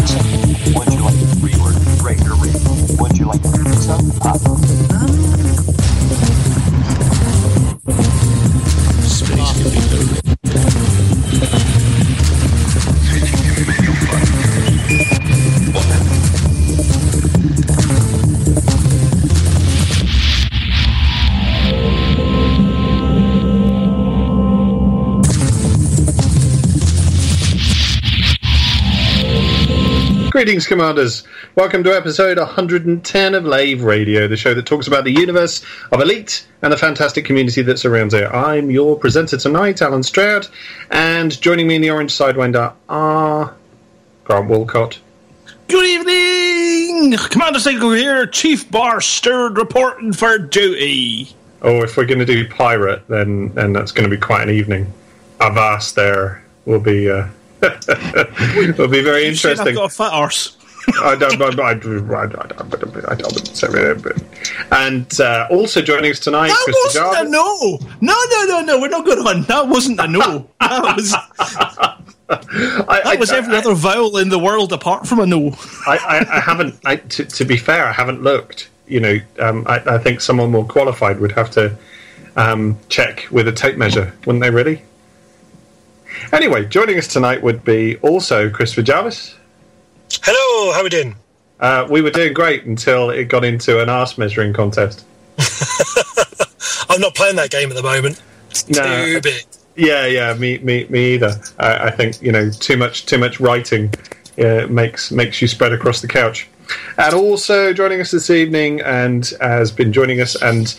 Watson, would you like to would you like to do some pop? Space can be loaded. Greetings, Commanders. Welcome to episode 110 of Lave Radio, the show that talks about the universe of Elite and the fantastic community that surrounds it. I'm your presenter tonight, Alan Stroud, and joining me in the orange sidewinder are Grant Woolcott. Good evening! Commander Single here, Chief Bar Stirred reporting for duty. Oh, if we're going to do pirate, then that's going to be quite an evening. Avast there will be... It'll be very interesting. I've got a fat arse. I don't. And also joining us tonight, that Christopher Jarvis. A no. We're not good on. That wasn't a no. That was. that was every other vowel in the world apart from a no. I haven't. To be fair, I haven't looked. You know, I think someone more qualified would have to check with a tape measure, wouldn't they? Really. Anyway, joining us tonight would be also Christopher Jarvis. Hello, how are we doing? We were doing great until it got into an arse measuring contest. I'm not playing that game at the moment. It's too big. Yeah, me either. I think, you know, too much writing makes you spread across the couch. And also joining us this evening and has been joining us, and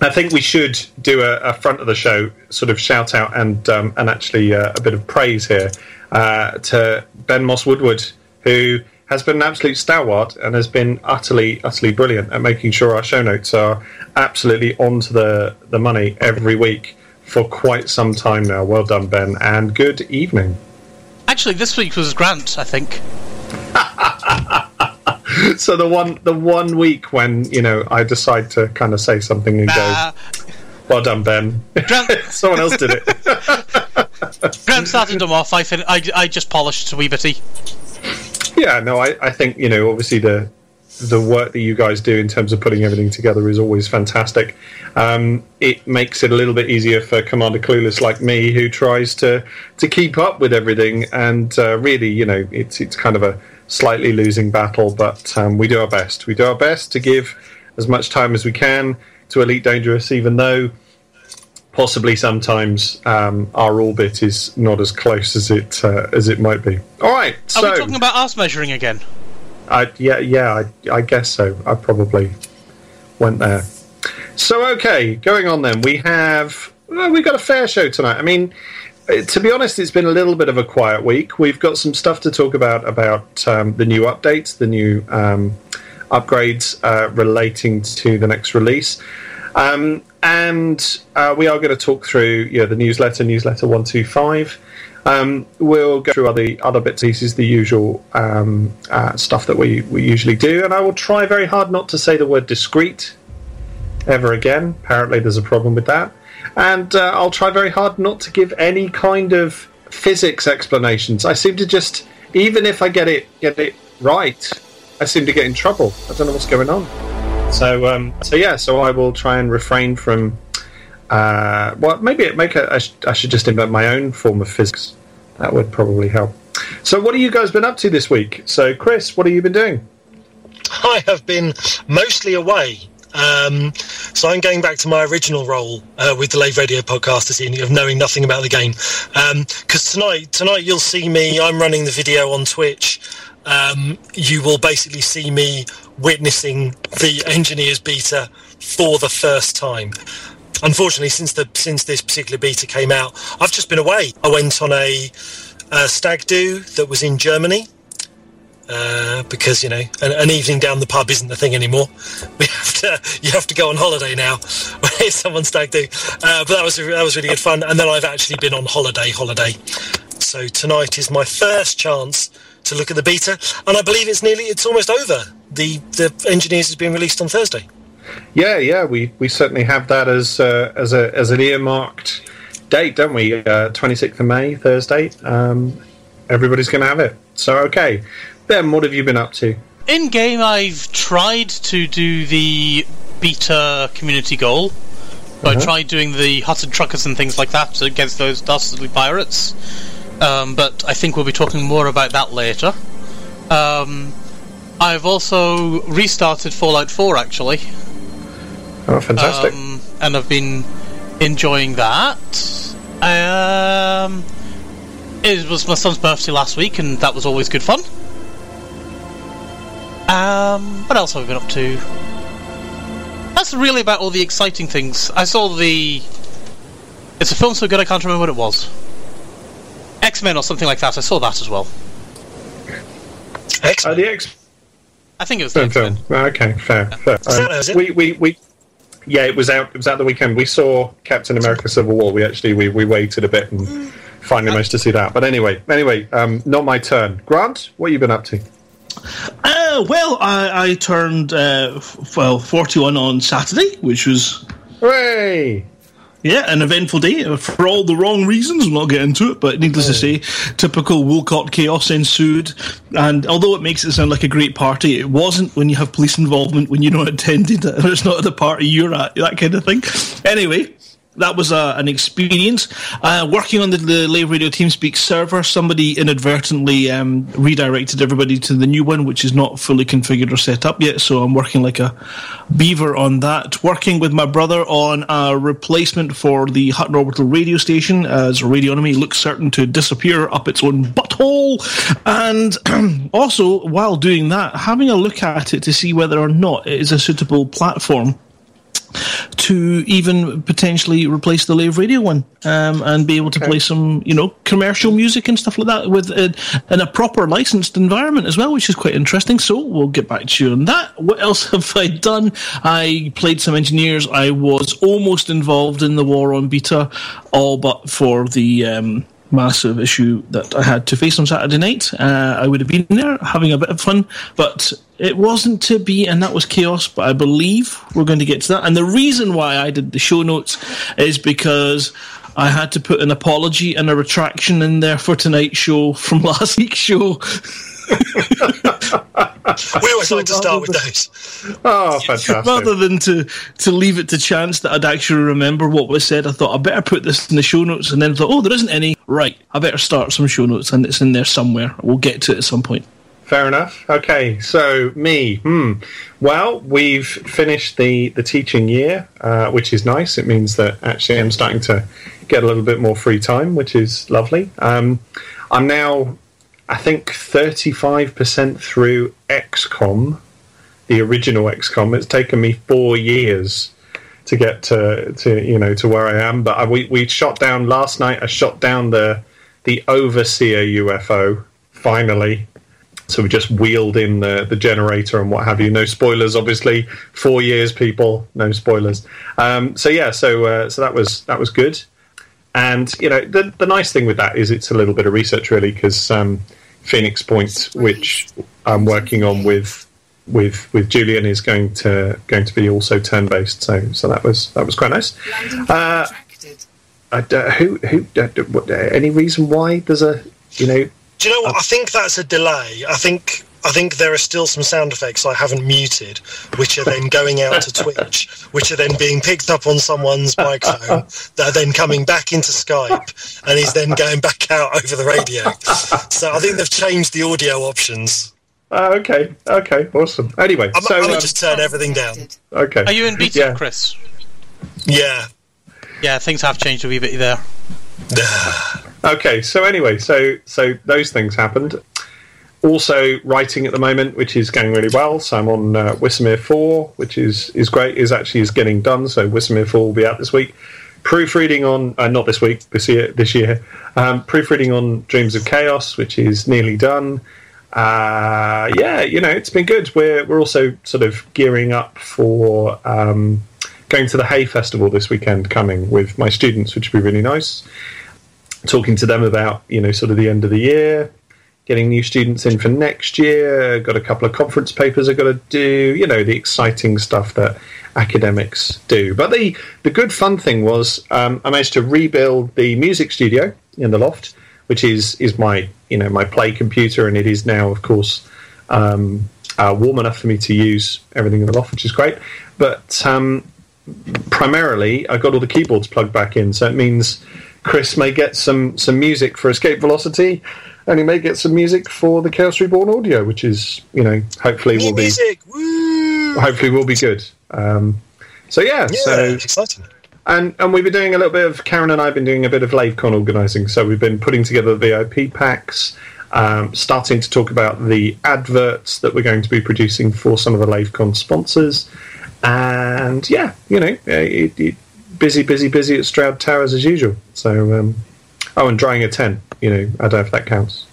I think we should do a front of the show sort of shout out and actually a bit of praise here to Ben Moss Woodward, who has been an absolute stalwart and has been utterly brilliant at making sure our show notes are absolutely onto the money every week for quite some time now. Well done, Ben, and good evening. Actually, this week was Grant, I think. So the one week when, you know, I decide to kind of say something and go, well done, Ben. Someone else did it. Graham started them off. I just polished a wee bitty. Yeah, no, I think, you know, obviously the work that you guys do in terms of putting everything together is always fantastic. It makes it a little bit easier for Commander Clueless like me, who tries to keep up with everything, and really, you know, it's kind of a slightly losing battle, but we do our best. We do our best to give as much time as we can to Elite Dangerous, even though possibly sometimes our orbit is not as close as it might be. All right. Are we talking about arse measuring again? I guess so. I probably went there. So okay, going on then. We've got a fair show tonight. I mean, to be honest, it's been a little bit of a quiet week. We've got some stuff to talk about the new updates, the new upgrades relating to the next release. And we are going to talk through, you know, the newsletter 125. We'll go through other bits and pieces, the usual stuff that we usually do. And I will try very hard not to say the word discreet ever again. Apparently there's a problem with that. And I'll try very hard not to give any kind of physics explanations. I seem to just, even if I get it right, I seem to get in trouble. I don't know what's going on. So I will try and refrain from. I should just invent my own form of physics. That would probably help. So, what have you guys been up to this week? So, Chris, what have you been doing? I have been mostly away. So I'm going back to my original role with the Lave Radio podcast this evening of knowing nothing about the game, because tonight you'll see me. I'm running the video on Twitch. You will basically see me witnessing the Engineers beta for the first time. Unfortunately, since this particular beta came out, I've just been away. I went on a stag do that was in Germany. Because, you know, an evening down the pub isn't the thing anymore. You have to go on holiday now when someone's stag do. But that was really good fun. And then I've actually been on holiday. So tonight is my first chance to look at the beta, and I believe it's almost over. The Engineers is being released on Thursday. Yeah, we certainly have that as an earmarked date, don't we? 26th of May, Thursday. Everybody's going to have it. So, okay. Ben, what have you been up to? In-game, I've tried to do the beta community goal. Uh-huh. I tried doing the Hutton Truckers and things like that against those dastardly pirates. But I think we'll be talking more about that later. I've also restarted Fallout 4, actually. Oh, fantastic. And I've been enjoying that. It was my son's birthday last week, and that was always good fun. What else have I been up to? That's really about all the exciting things. I saw the... It's a film so good I can't remember what it was. X-Men or something like that. I saw that as well. X-Men? I think it was the X-Men film. Okay, fair. Yeah, it was out the weekend. We saw Captain America: Civil War. We waited a bit and finally managed to see that. But anyway, not my turn. Grant, what have you been up to? Well, I turned 41 on Saturday, which was hooray! Yeah, an eventful day for all the wrong reasons. I'm not getting into it, but needless to say, typical Woolcott chaos ensued. And although it makes it sound like a great party, it wasn't when you have police involvement, when you're not attended, and it's not at the party you're at, that kind of thing. Anyway, that was an experience. Working on the Lave Radio TeamSpeak server, somebody inadvertently redirected everybody to the new one, which is not fully configured or set up yet, so I'm working like a beaver on that. Working with my brother on a replacement for the Hutton Orbital radio station, as radionomy looks certain to disappear up its own butthole. And also, while doing that, having a look at it to see whether or not it is a suitable platform to even potentially replace the Lave Radio one, and be able to play some, commercial music and stuff like that in a proper licensed environment as well, which is quite interesting. So we'll get back to you on that. What else have I done? I played some Engineers. I was almost involved in the war on beta, all but for the massive issue that I had to face on Saturday night. I would have been there having a bit of fun, but it wasn't to be, and that was chaos, but I believe we're going to get to that. And the reason why I did the show notes is because I had to put an apology and a retraction in there for tonight's show from last week's show. We always like to start with those. Oh, fantastic. Rather than to leave it to chance that I'd actually remember what was said, I thought I better put this in the show notes, and then thought, there isn't any. Right, I better start some show notes, and it's in there somewhere. We'll get to it at some point. Fair enough. Okay, so me. Well, we've finished the teaching year, which is nice. It means that actually I'm starting to get a little bit more free time, which is lovely. I'm now, I think, 35% through XCOM, the original XCOM. It's taken me 4 years to get to where I am. But we shot down last night. I shot down the Overseer UFO finally. So we just wheeled in the generator and what have you. No spoilers, obviously. 4 years, people. No spoilers. So that was good. And the nice thing with that is it's a little bit of research really, because Phoenix Point, which I'm working on with Julian, is going to be also turn-based. So that was quite nice. Any reason why there's a? Do you know what? I think that's a delay. I think there are still some sound effects I haven't muted, which are then going out to Twitch, which are then being picked up on someone's microphone, that are then coming back into Skype, and is then going back out over the radio. So I think they've changed the audio options. Okay, awesome. Anyway, I'm going to just turn everything down. Okay. Are you in beta, Chris? Yeah. Yeah, things have changed a wee bit there. Okay, so anyway, so those things happened. Also writing at the moment, which is going really well. So I'm on Wisemere 4, which is great. Is getting done. So Wisemere 4 will be out this week. Proofreading on not this week, this year. Proofreading on Dreams of Chaos, which is nearly done. It's been good. We're also sort of gearing up for going to the Hay Festival this weekend coming with my students, which would be really nice. Talking to them about sort of the end of the year. Getting new students in for next year. Got a couple of conference papers I've got to do. The exciting stuff that academics do. But the good fun thing was I managed to rebuild the music studio in the loft, which is my, you know, my play computer, and it is now, of course, warm enough for me to use everything in the loft, which is great. But primarily, I got all the keyboards plugged back in, so it means Chris may get some music for Escape Velocity, and he may get some music for the Chaos Reborn audio, which is, you know, hopefully will be music. Woo! Hopefully will be good. So yeah, so exciting. And we've been doing a little bit of, Karen and I have been doing a bit of LaveCon organising, so we've been putting together VIP packs, starting to talk about the adverts that we're going to be producing for some of the LaveCon sponsors, and yeah, you know, busy at Stroud Towers as usual. So, and drying a tent, you know, I don't know if that counts.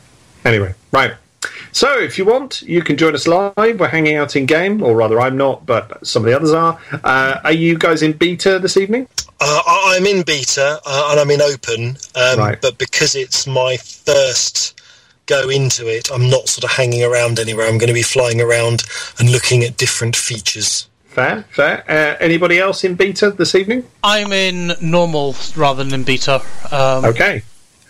Anyway, right. So if you want, you can join us live. We're hanging out in game, or rather I'm not, but some of the others are. Are you guys in beta this evening? I'm in beta, and I'm in open, right. But because it's my first go into it, I'm not sort of hanging around anywhere. I'm going to be flying around and looking at different features. Fair. Anybody else in beta this evening? I'm in normal rather than in beta. Okay.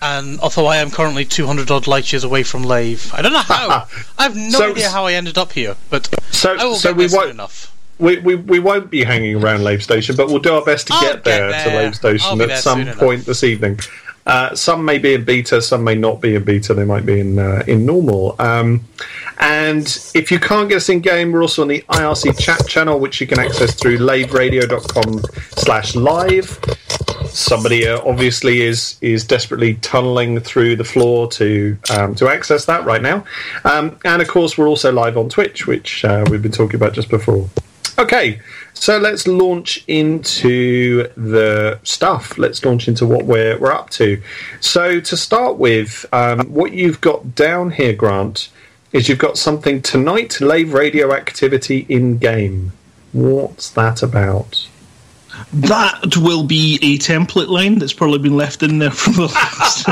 And although I am currently 200-odd light years away from Lave. I don't know how. I have no idea how I ended up here, but I will get there soon enough. We won't be hanging around Lave Station, but we'll do our best to get there to Lave Station at some point this evening. Some may be in beta, some may not be in beta. They might be in normal. And if you can't get us in game, we're also on the IRC chat channel, which you can access through laveradio.com/live. Somebody obviously is desperately tunneling through the floor to access that right now. And of course, we're also live on Twitch, which we've been talking about just before. Okay, so let's launch into the stuff. Let's launch into what we're up to. So to start with, what you've got down here, Grant, is you've got something tonight, Lave Radio activity in game. What's that about? That will be a template line that's probably been left in there from the last.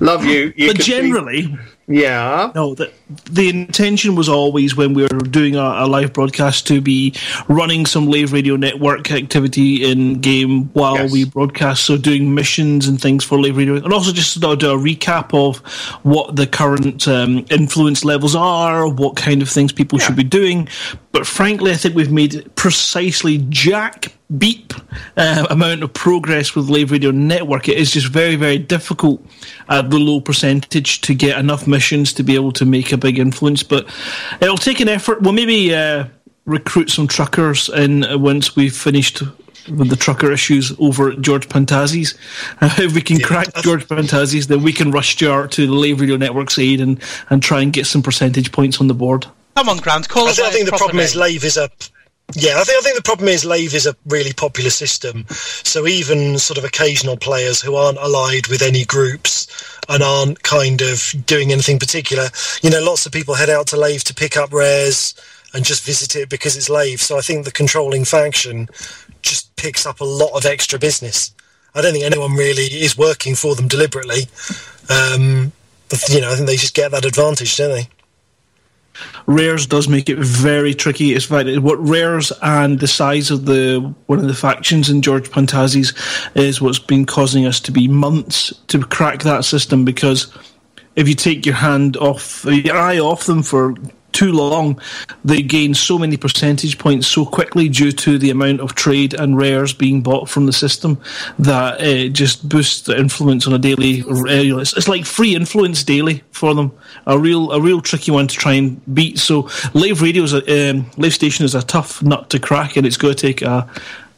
Love you. But generally... Yeah. No, the intention was always, when we were doing a live broadcast, to be running some Lave Radio Network activity in game while we broadcast, so doing missions and things for Lave Radio, and also just to do a recap of what the current influence levels are, what kind of things people should be doing. But frankly, I think we've made precisely jack beep amount of progress with Lave Radio Network. It is just very, very difficult at the low percentage to get enough missions to be able to make a big influence, but it'll take an effort. We'll maybe recruit some truckers in once we've finished with the trucker issues over at George Pantazis. If we can crack George Pantazis, then we can rush to the Lave Radio Network's aid and try and get some percentage points on the board. Come on, Grant, call us. I think the problem is Lave is a... Yeah, I think the problem is Lave is a really popular system, so even sort of occasional players who aren't allied with any groups and aren't kind of doing anything particular, you know, lots of people head out to Lave to pick up rares and just visit it because it's Lave. So I think the controlling faction just picks up a lot of extra business. I don't think anyone really is working for them deliberately. But, you know, I think they just get that advantage, don't they? Rares does make it very tricky. It's fact, what rares and the size of one of the factions in George Pantazis is what's been causing us to be months to crack that system, because if you take your eye off them for too long, they gain so many percentage points so quickly due to the amount of trade and rares being bought from the system that it just boosts the influence on a daily. It's like free influence daily for them. A real tricky one to try and beat. So Lave Station is a tough nut to crack, and it's going to take a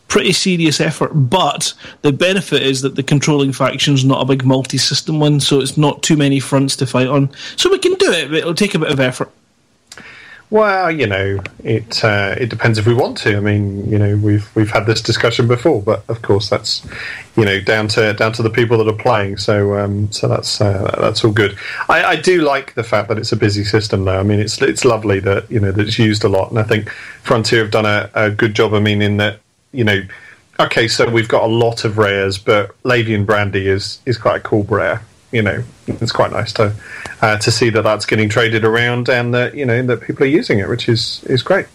pretty serious effort, but the benefit is that the controlling faction's not a big multi-system one, so it's not too many fronts to fight on. So we can do it, but it'll take a bit of effort. Well, you know, it depends if we want to. I mean, you know, we've had this discussion before, but of course that's, you know, down to the people that are playing. So so that's all good. I do like the fact that it's a busy system, though. I mean, it's lovely that, you know, that it's used a lot, and I think Frontier have done a good job. I mean, in that, you know, okay, so we've got a lot of rares, but Lavian Brandy is quite a cool rare. You know, it's quite nice to see that that's getting traded around, and that, you know, that people are using it, which is great.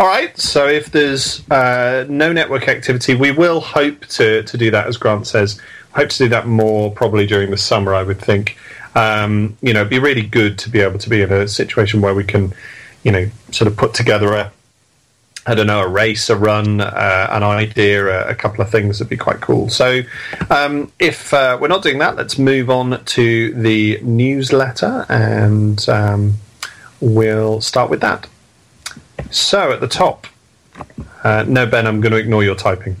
All right, so if there's no network activity, we will hope to do that, as Grant says, hope to do that more probably during the summer, I would think. It'd be really good to be able to be in a situation where we can, sort of put together a race, a run, an idea, a couple of things that'd be quite cool. So if we're not doing that, let's move on to the newsletter, and we'll start with that. So at the top, no, Ben, I'm going to ignore your typing.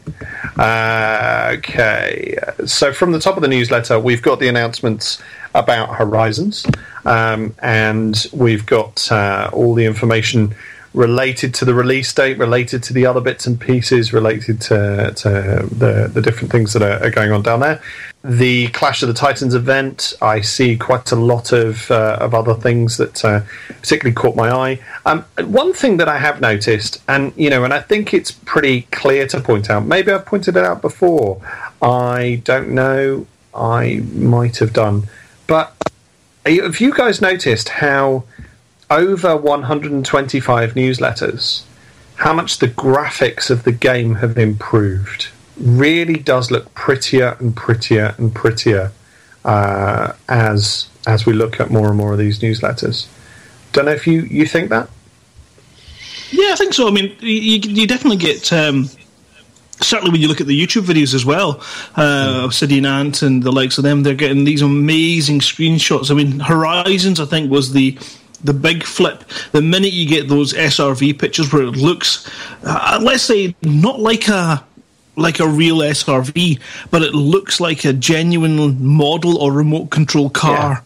Okay, so from the top of the newsletter, we've got the announcements about Horizons, and we've got all the information related to the release date, related to the other bits and pieces, related to the different things that are going on down there. The Clash of the Titans event, I see quite a lot of other things that particularly caught my eye. One thing that I have noticed, and I think it's pretty clear to point out, maybe I've pointed it out before, I don't know, I might have done, but have you guys noticed how over 125 newsletters, how much the graphics of the game have improved? Really does look prettier and prettier and prettier as we look at more and more of these newsletters. Don't know if you think that? Yeah, I think so. I mean, you definitely get... certainly when you look at the YouTube videos as well, Obsidian Ant and the likes of them, they're getting these amazing screenshots. I mean, Horizons, I think, was the big flip. The minute you get those SRV pictures where it looks, let's say, not like a real SRV, but it looks like a genuine model or remote control car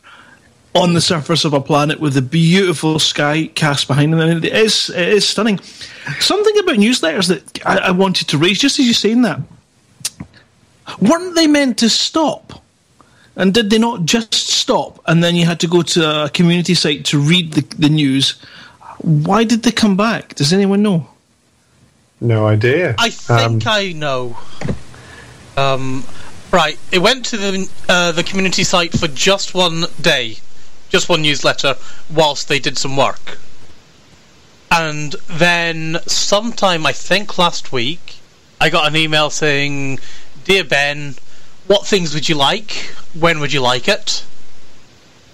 on the surface of a planet with a beautiful sky cast behind them. I mean, it is stunning. Something about newsletters that I wanted to raise, just as you're saying that. Weren't they meant to stop? And did they not just stop and then you had to go to a community site to read the news? Why did they come back? Does anyone know? No idea. I think I know. Right, it went to the community site for just one day, just one newsletter, whilst they did some work. And then sometime, I think last week, I got an email saying, "Dear Ben, what things would you like? When would you like it?"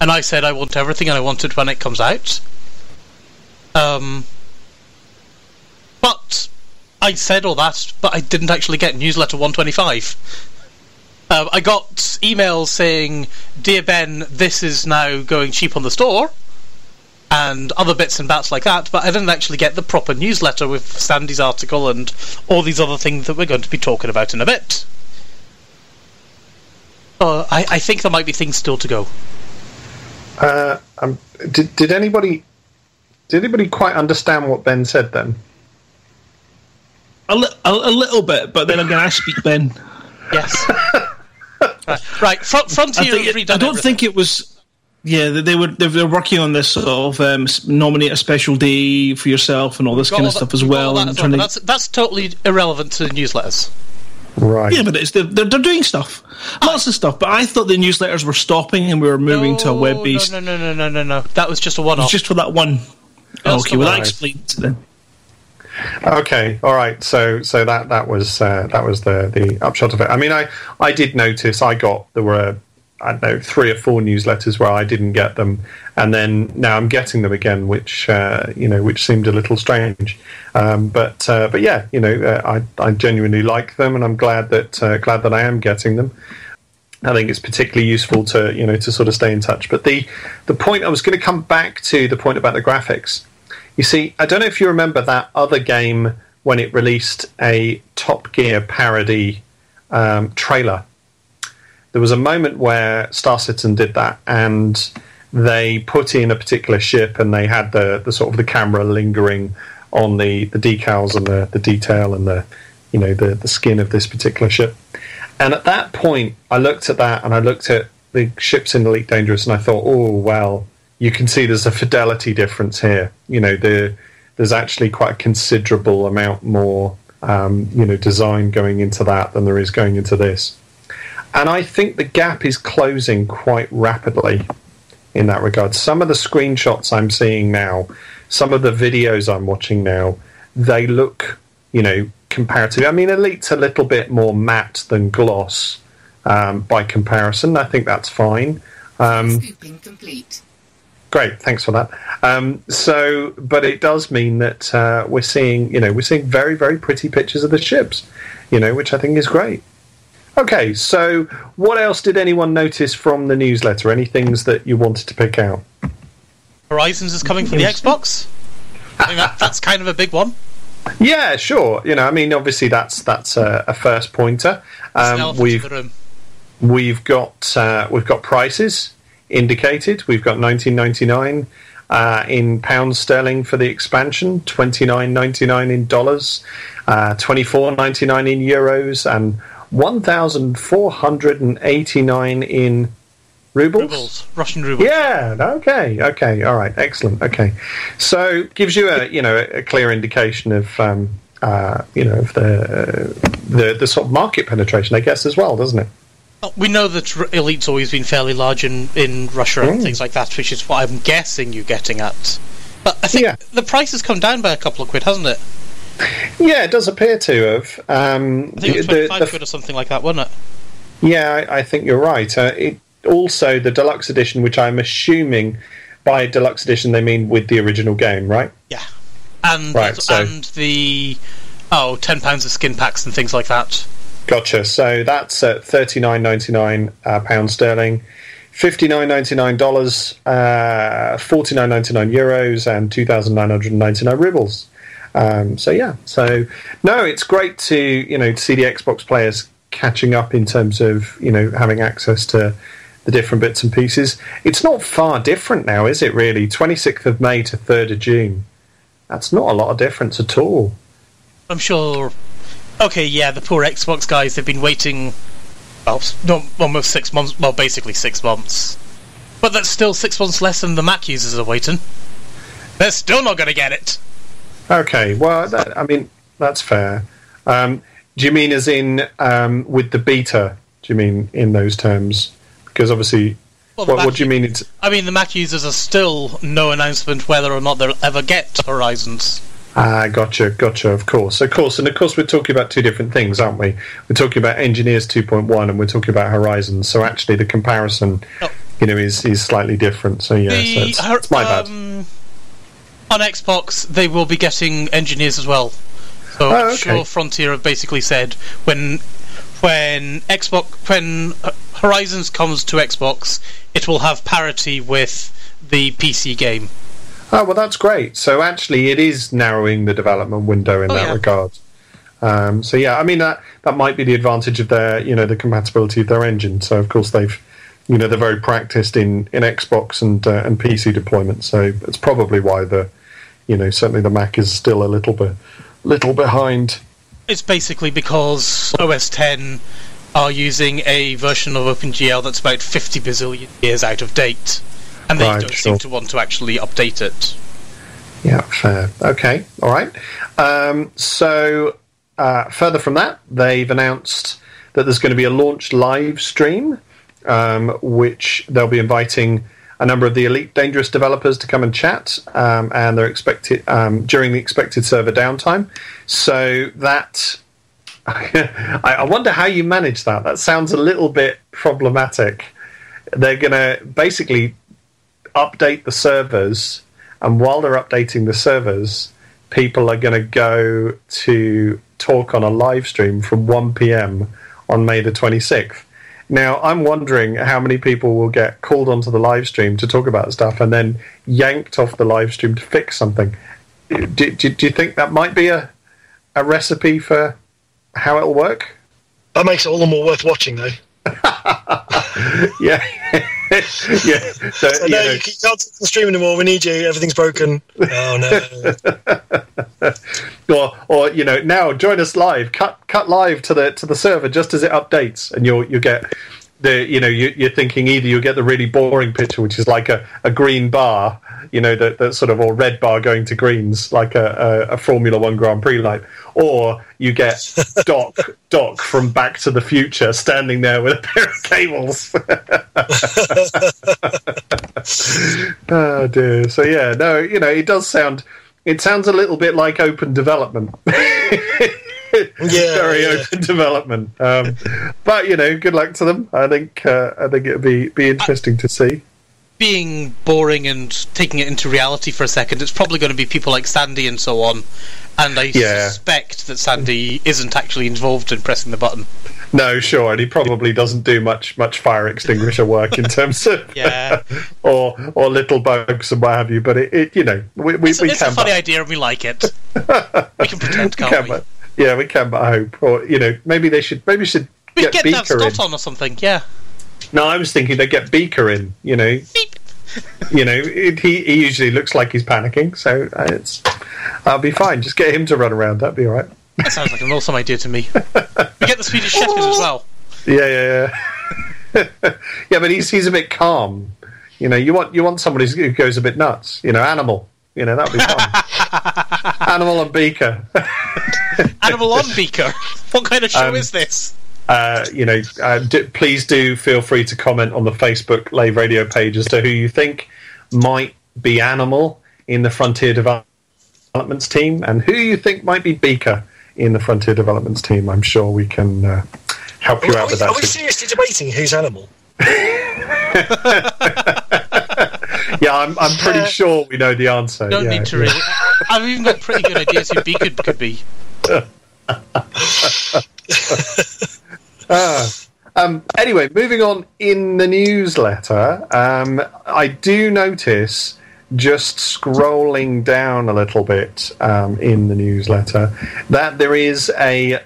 And I said, I want everything and I want it when it comes out. But I said all that, but I didn't actually get newsletter 125. I got emails saying, "Dear Ben, this is now going cheap on the store," and other bits and bats like that, but I didn't actually get the proper newsletter with Sandy's article and all these other things that we're going to be talking about in a bit. I think there might be things still to go. Did anybody quite understand what Ben said then? A little bit, but then again, I speak Ben. Yes. Right. Frontier. I don't think it was. Yeah, they were working on this sort of nominate a special day for yourself and all this kind of stuff as well. That's totally irrelevant to the newsletters. Right. Yeah, but they're doing stuff, lots of stuff. But I thought the newsletters were stopping and we were moving to a web based. No. That was just a one-off. Just for that one. Okay, well that explains it then. Okay, all right. So that was the upshot of it. I mean, I did notice I got there were I don't know 3 or 4 newsletters where I didn't get them, and then now I'm getting them again, which which seemed a little strange. But yeah, I genuinely like them, and I'm glad that I am getting them. I think it's particularly useful to to sort of stay in touch. But the point I was going to come back to, the point about the graphics. You see, I don't know if you remember that other game when it released a Top Gear parody trailer. There was a moment where Star Citizen did that, and they put in a particular ship, and they had the sort of the camera lingering on the decals and the detail and the skin of this particular ship. And at that point, I looked at that, and I looked at the ships in Elite Dangerous, and I thought, oh, well, you can see there's a fidelity difference here. There's actually quite a considerable amount more, design going into that than there is going into this. And I think the gap is closing quite rapidly in that regard. Some of the screenshots I'm seeing now, some of the videos I'm watching now, they look, comparatively. I mean, Elite's a little bit more matte than gloss by comparison. I think that's fine. Scooping complete. Great, thanks for that. So, but it does mean that we're seeing very, very pretty pictures of the ships, which I think is great. Okay, so what else did anyone notice from the newsletter? Any things that you wanted to pick out? Horizons is coming from the Xbox. I think that's kind of a big one. Yeah, sure. Obviously that's a first pointer. We've got prices indicated. We've got $19.99 in pounds sterling for the expansion, $29.99 in dollars, $24.99 in euros, and $1,489 in rubles. Russian rubles. Yeah. Okay. Okay. All right. Excellent. Okay. So gives you a clear indication of of the sort of market penetration, I guess, as well, doesn't it? We know that Elite's always been fairly large in Russia and things like that, which is what I'm guessing you're getting at. But I think the price has come down by a couple of quid, hasn't it? Yeah, it does appear to have. I think it was 25 quid or something like that, wasn't it? Yeah, I think you're right. Also, the deluxe edition, which I'm assuming by deluxe edition they mean with the original game, right? Yeah. And the £10 of skin packs and things like that. Gotcha. So that's at £39.99 pounds sterling, $59.99 dollars, $49.99 euros, and 2,999 rubles. It's great to to see the Xbox players catching up in terms of having access to the different bits and pieces. It's not far different now, is it? Really, 26th of May to 3rd of June. That's not a lot of difference at all. I'm sure. Okay, yeah, the poor Xbox guys, they've been waiting almost 6 months, well, basically 6 months. But that's still 6 months less than the Mac users are waiting. They're still not going to get it. Okay, well, that's fair. Do you mean as in with the beta? Do you mean in those terms? Because obviously, what do you mean? The Mac users are still no announcement whether or not they'll ever get Horizons. Ah, gotcha, of course, we're talking about two different things, aren't we? We're talking about Engineers 2.1 and we're talking about Horizons, so actually the comparison, is slightly different, so yeah, it's my bad. On Xbox, they will be getting Engineers as well, so I'm sure Frontier have basically said, when Horizons comes to Xbox, it will have parity with the PC game. Oh, well, that's great. So actually it is narrowing the development window in that regard. That might be the advantage of their, the compatibility of their engine. So, of course, they've, they're very practiced in Xbox and PC deployment. So it's probably why certainly the Mac is still a little behind. It's basically because OS X are using a version of OpenGL that's about 50 bazillion years out of date. And they don't seem to want to actually update it. Yeah, fair. Okay, all right. Further from that, they've announced that there's going to be a launch live stream, which they'll be inviting a number of the Elite Dangerous developers to come and chat, and they're expected during the expected server downtime. So that... I wonder how you manage that. That sounds a little bit problematic. They're going to basically... update the servers, and while they're updating the servers, people are going to go to talk on a live stream from 1 p.m. on May the 26th. Now, I'm wondering how many people will get called onto the live stream to talk about stuff and then yanked off the live stream to fix something. Do you think that might be a recipe for how it'll work? That makes it all the more worth watching, though. Yeah. Yeah. So no, you can't stream anymore. We need you. Everything's broken. Oh no. or now join us live. Cut live to the server just as it updates, and you'll get the you're thinking either you'll get the really boring picture, which is like a green bar, that sort of, or red bar going to greens, like a Formula One Grand Prix light, or you get Doc from Back to the Future standing there with a pair of cables. Oh dear. So yeah, no, it sounds a little bit like open development. very open development. But you know, good luck to them. I think it'll be interesting to see. Being boring and taking it into reality for a second, it's probably going to be people like Sandy and so on, and I suspect that Sandy isn't actually involved in pressing the button. No, sure, and he probably doesn't do much fire extinguisher work in terms of or little bugs and what have you, but it you know, it's a funny idea and we like it. We can pretend, can't we? Yeah, we can, but I hope, or you know, maybe they should get Beaker that Scott in. On or something, yeah. No, I was thinking they'd get Beaker in, you know. Beep. You know, he usually looks like he's panicking, so I'll be fine. Just get him to run around, that'd be all right. That sounds like an awesome idea to me. We get the Swedish Shepherd as well. Yeah. Yeah, but he's a bit calm. You know, you want somebody who goes a bit nuts. You know, Animal. You know, that'd be fun. Animal and Beaker. Animal on Beaker. What kind of show is this? Please do feel free to comment on the Facebook Lave Radio page as to who you think might be Animal in the Frontier Developments team and who you think might be Beaker in the Frontier Developments team. I'm sure we can help you out with that. Are we seriously debating who's Animal? Yeah, I'm pretty sure we know the answer. Don't need to really. I've even got pretty good ideas who Beaker could be. Anyway, moving on in the newsletter, I do notice, just scrolling down a little bit in the newsletter, that there is a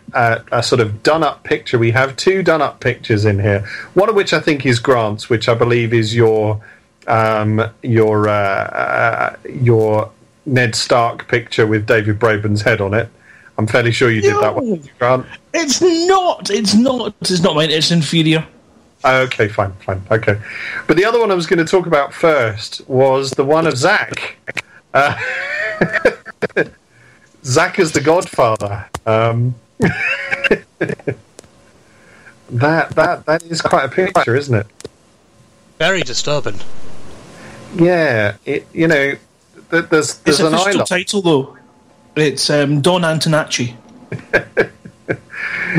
sort of done-up picture. We have two done-up pictures in here, one of which I think is Grant's, which I believe is your Ned Stark picture with David Braben's head on it. I'm fairly sure you did that one, Grant. It's not mine. It's inferior. Okay, fine. Okay. But the other one I was going to talk about first was the one of Zach. Zach as the Godfather. That is quite a picture, isn't it? Very disturbing. Yeah, there's an official title though. It's Don Antonacci.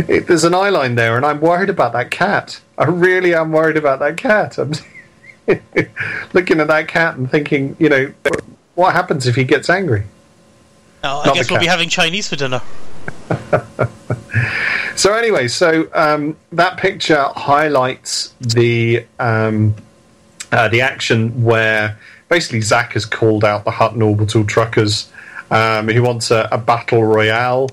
There's an eye line there, and I'm worried about that cat. I really am worried about that cat. I'm looking at that cat and thinking, you know, what happens if he gets angry? Oh, I guess we'll be having Chinese for dinner. So anyway, that picture highlights the action where basically Zach has called out the Hutton Orbital Truckers. He wants a battle royale,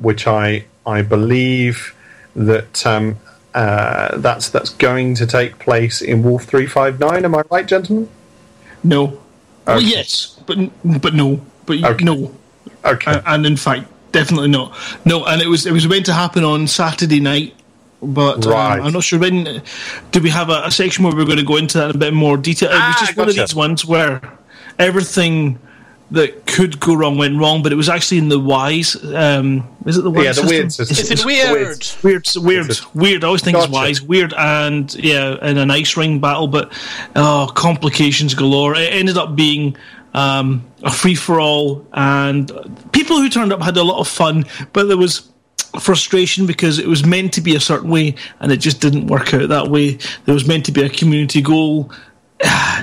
which I believe that that's going to take place in Wolf 359. Am I right, gentlemen? No. Okay. Well, yes, but no, but okay. No. Okay. And in fact, definitely not. No, and it was meant to happen on Saturday night, but right. I'm not sure when. Do we have a section where we're going to go into that in a bit more detail? It was just one of these ones where everything that could go wrong went wrong, but it was actually in the Wise. Is it the Wise? Yeah, the Wyrd system. Is it Wyrd? I always think it's Wise. Wyrd and in an ice ring battle, but complications galore. It ended up being a free for all, and people who turned up had a lot of fun, but there was frustration because it was meant to be a certain way, and it just didn't work out that way. There was meant to be a community goal.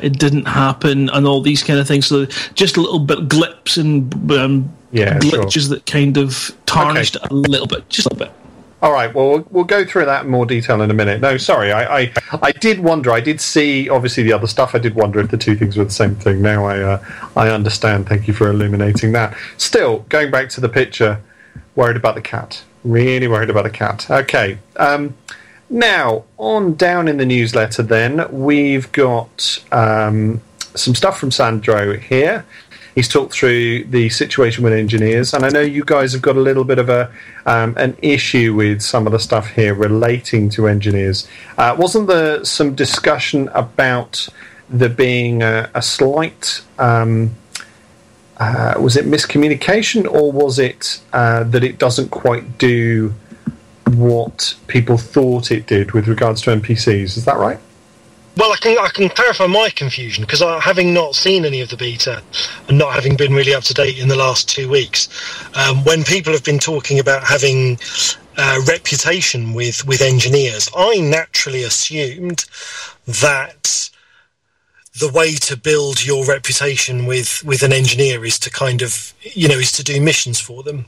It didn't happen, and all these kind of things. So just a little bit glips and glitches that kind of tarnished it a little bit, just a little bit. All right, well, we'll go through that in more detail in a minute. No, sorry, I did wonder. I did see, obviously, the other stuff. I did wonder if the two things were the same thing. Now I understand. Thank you for illuminating that. Still, going back to the picture, worried about the cat. Really worried about the cat. Okay. Now, on down in the newsletter then, we've got some stuff from Sandro here. He's talked through the situation with engineers, and I know you guys have got a little bit of an issue with some of the stuff here relating to engineers. Wasn't there some discussion about there being a slight... was it miscommunication, or was it that it doesn't quite do what people thought it did with regards to NPCs? Is that right? Well, I can clarify my confusion, because having not seen any of the beta and not having been really up to date in the last 2 weeks, when people have been talking about having reputation with engineers, I naturally assumed that the way to build your reputation with an engineer is to kind of, you know, is to do missions for them.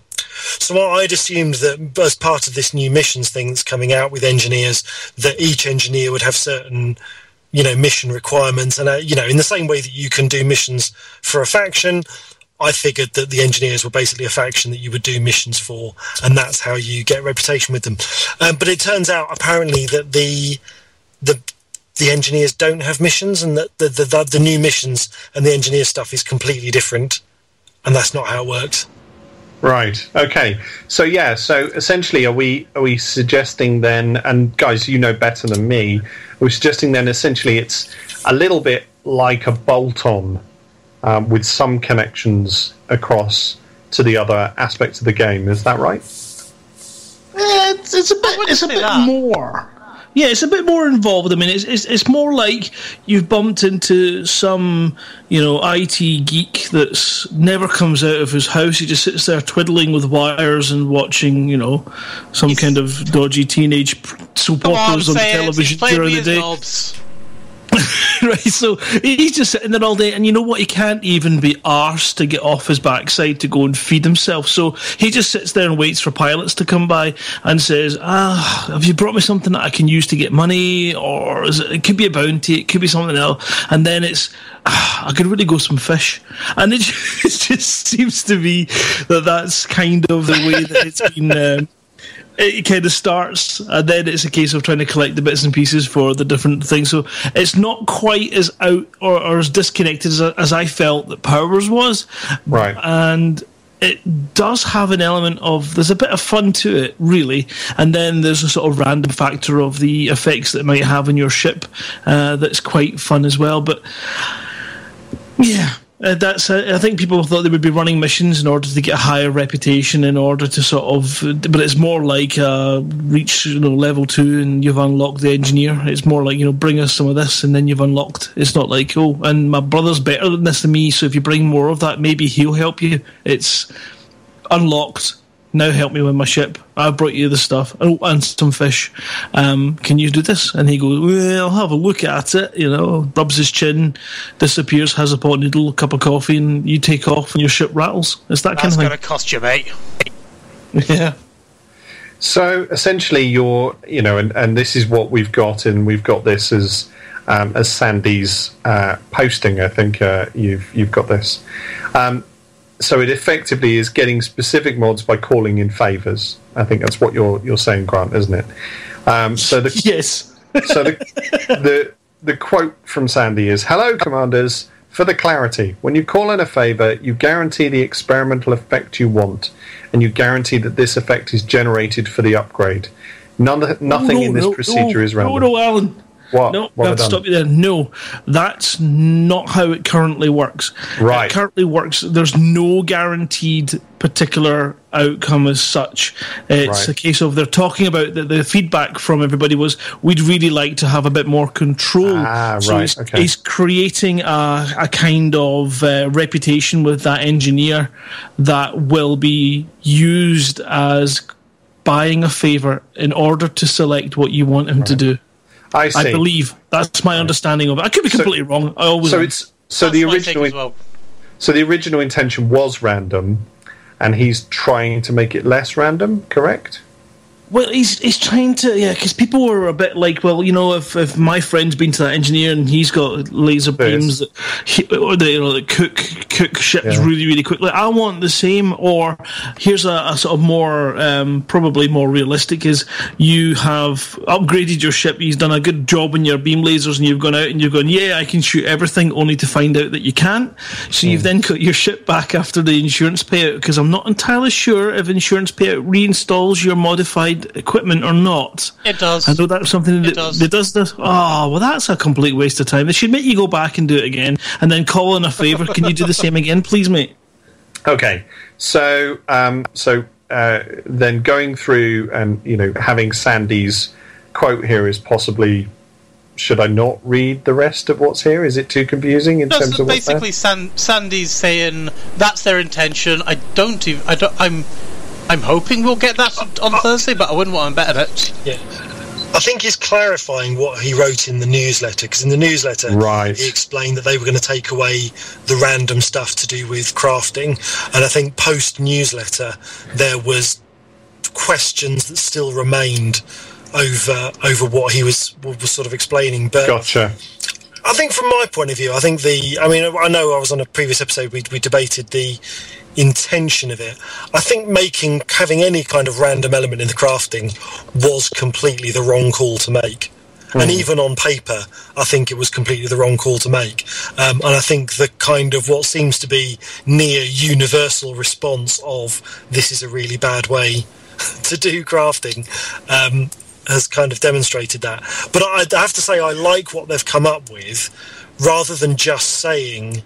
So I'd assumed that as part of this new missions thing that's coming out with engineers, that each engineer would have certain, you know, mission requirements. And, you know, in the same way that you can do missions for a faction, I figured that the engineers were basically a faction that you would do missions for, and that's how you get reputation with them. But it turns out, apparently, that the engineers don't have missions, and that the new missions and the engineer stuff is completely different, and that's not how it works. Right. Okay. So yeah. So essentially, are we suggesting then? And guys, you know better than me. We're suggesting then essentially it's a little bit like a bolt-on with some connections across to the other aspects of the game. Is that right? Yeah, it's a bit more. Yeah, it's a bit more involved. I mean, it's more like you've bumped into some, you know, IT geek that's never comes out of his house. He just sits there twiddling with wires and watching, you know, some kind of dodgy teenage soap operas on television during the day. Right, so he's just sitting there all day, and you know what? He can't even be arsed to get off his backside to go and feed himself. So he just sits there and waits for pilots to come by and says, have you brought me something that I can use to get money? Or it could be a bounty, it could be something else. And then it's, I could really go some fish. And it just seems to be that that's kind of the way that it's been... It kind of starts, and then it's a case of trying to collect the bits and pieces for the different things. So it's not quite as out or as disconnected as I felt that Powers was. Right. And it does have an element of, there's a bit of fun to it, really. And then there's a sort of random factor of the effects that it might have on your ship that's quite fun as well. But, yeah. I think people thought they would be running missions in order to get a higher reputation, in order to sort of, but it's more like reach, you know, level 2 and you've unlocked the engineer. It's more like, you know, bring us some of this and then you've unlocked. It's not like, oh, and my brother's better than this than me, so if you bring more of that, maybe he'll help you. It's unlocked. Now help me with my ship. I've brought you the stuff. Oh, and some fish. Can you do this? And he goes, well, I'll have a look at it. You know, rubs his chin, disappears, has a pot noodle, a cup of coffee, and you take off and your ship rattles. It's that kind of thing. That's going to cost you, mate. Yeah. So essentially, you're, you know, and this is what we've got, and we've got this as Sandy's posting. I think you've got this. So it effectively is getting specific mods by calling in favours. I think that's what you're saying, Grant, isn't it? Yes. So the quote from Sandy is, "Hello, Commanders. For the clarity, when you call in a favour, you guarantee the experimental effect you want, and you guarantee that this effect is generated for the upgrade. Nothing in this procedure is random. No, Alan. What I have to stop you there. No, that's not how it currently works. Right. It currently works, there's no guaranteed particular outcome as such. It's a case of they're talking about the feedback from everybody was, we'd really like to have a bit more control. It's creating a kind of reputation with that engineer that will be used as buying a favour in order to select what you want him to do. I believe that's my understanding of it. I could be completely wrong. I always So the original intention was random, and he's trying to make it less random, correct? Well, he's trying to, yeah, because people were a bit like, well, you know, if my friend's been to that engineer and he's got laser beams that that cook ships really, really quickly, I want the same. Or here's a sort of more, probably more realistic, is you have upgraded your ship, you've done a good job on your beam lasers, and you've gone out and you've gone, yeah, I can shoot everything, only to find out that you can't. So you've then got your ship back after the insurance payout, because I'm not entirely sure if insurance payout reinstalls your modified equipment or not. It does. I know that's something that does this. Oh, well, that's a complete waste of time. They should make you go back and do it again, and then call in a favour. Can you do the same again, please, mate? Okay. So, then going through and, you know, having Sandy's quote here is possibly should I not read the rest of what's here? Is it too confusing in terms of what's there? Basically, Sandy's saying that's their intention. I'm hoping we'll get that on Thursday, but I wouldn't want to bet at it. Yeah. I think he's clarifying what he wrote in the newsletter, because in the newsletter he explained that they were going to take away the random stuff to do with crafting, and I think post-newsletter there was questions that still remained over what he was sort of explaining. But gotcha. I think from my point of view, I know I was on a previous episode, we debated the intention of it. I think having any kind of random element in the crafting was completely the wrong call to make. And even on paper, I think it was completely the wrong call to make. And I think the kind of what seems to be near universal response of this is a really bad way to do crafting has kind of demonstrated that. But I have to say, I like what they've come up with, rather than just saying,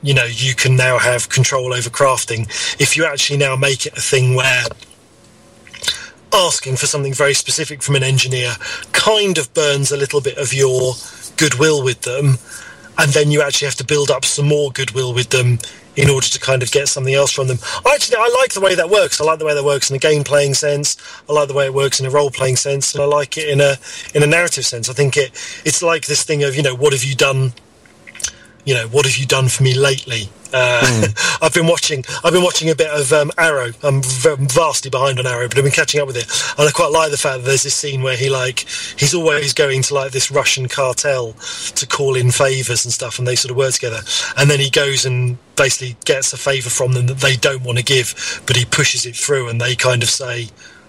you know, you can now have control over crafting. If you actually now make it a thing where asking for something very specific from an engineer kind of burns a little bit of your goodwill with them, and then you actually have to build up some more goodwill with them in order to kind of get something else from them. I like the way that works. I like the way that works in a game-playing sense. I like the way it works in a role-playing sense, and I like it in a narrative sense. I think it's like this thing of, you know, what have you done? You know, what have you done for me lately? I've been watching a bit of Arrow. I'm vastly behind on Arrow, but I've been catching up with it, and I quite like the fact that there's this scene where he's always going to this Russian cartel to call in favors and stuff, and they sort of work together, and then he goes and basically gets a favor from them that they don't want to give, but he pushes it through, and they kind of say,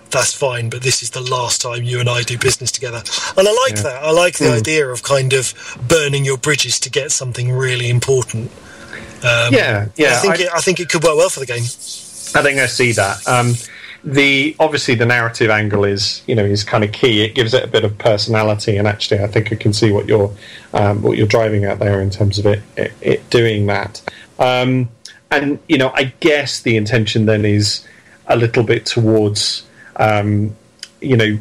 that's fine, but this is the last time you and I do business together. And I like that. I like the idea of kind of burning your bridges to get something really important. I think it could work well for the game. I think I see that. Obviously the narrative angle is kind of key. It gives it a bit of personality, and actually I think I can see what you're driving at there in terms of it doing that. And you know, I guess the intention then is a little bit towards you know,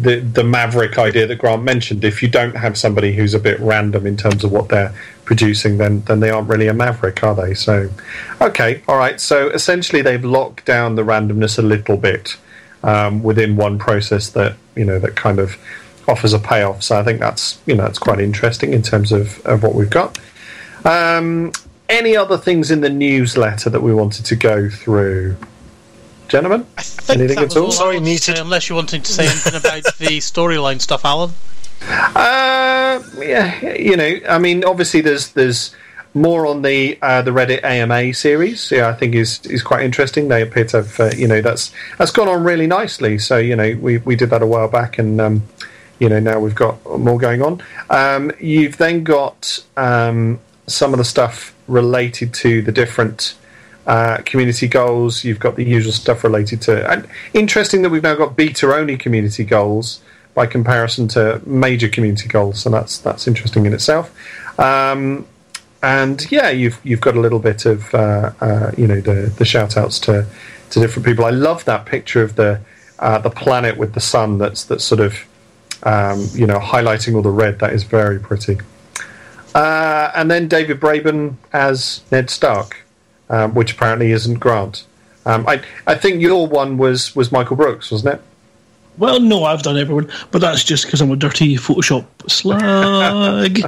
the maverick idea that Grant mentioned. If you don't have somebody who's a bit random in terms of what they're producing, then they aren't really a maverick, are they? So, okay, all right. So essentially, they've locked down the randomness a little bit within one process that, you know, that kind of offers a payoff. So I think that's, you know, it's quite interesting in terms of what we've got. Any other things in the newsletter that we wanted to go through? Gentlemen, I think anything that was at all? Sorry, muted. Unless you're wanting to say anything about the storyline stuff, Alan. Yeah, you know, I mean, obviously there's more on the Reddit AMA series. Yeah, I think is quite interesting. They appear to have, you know, that's gone on really nicely. So, you know, we did that a while back, and you know, now we've got more going on. You've then got some of the stuff related to the different community goals. You've got the usual stuff related to, and interesting that we've now got beta only community goals by comparison to major community goals, so that's interesting in itself. And yeah, you've got a little bit of you know, the shout outs to different people. I love that picture of the planet with the sun that's sort of you know, highlighting all the red. That is very pretty. And then David Braben as Ned Stark, which apparently isn't Grant. I think your one was Michael Brooks, wasn't it? Well, no, I've done everyone, but that's just because I'm a dirty Photoshop slag.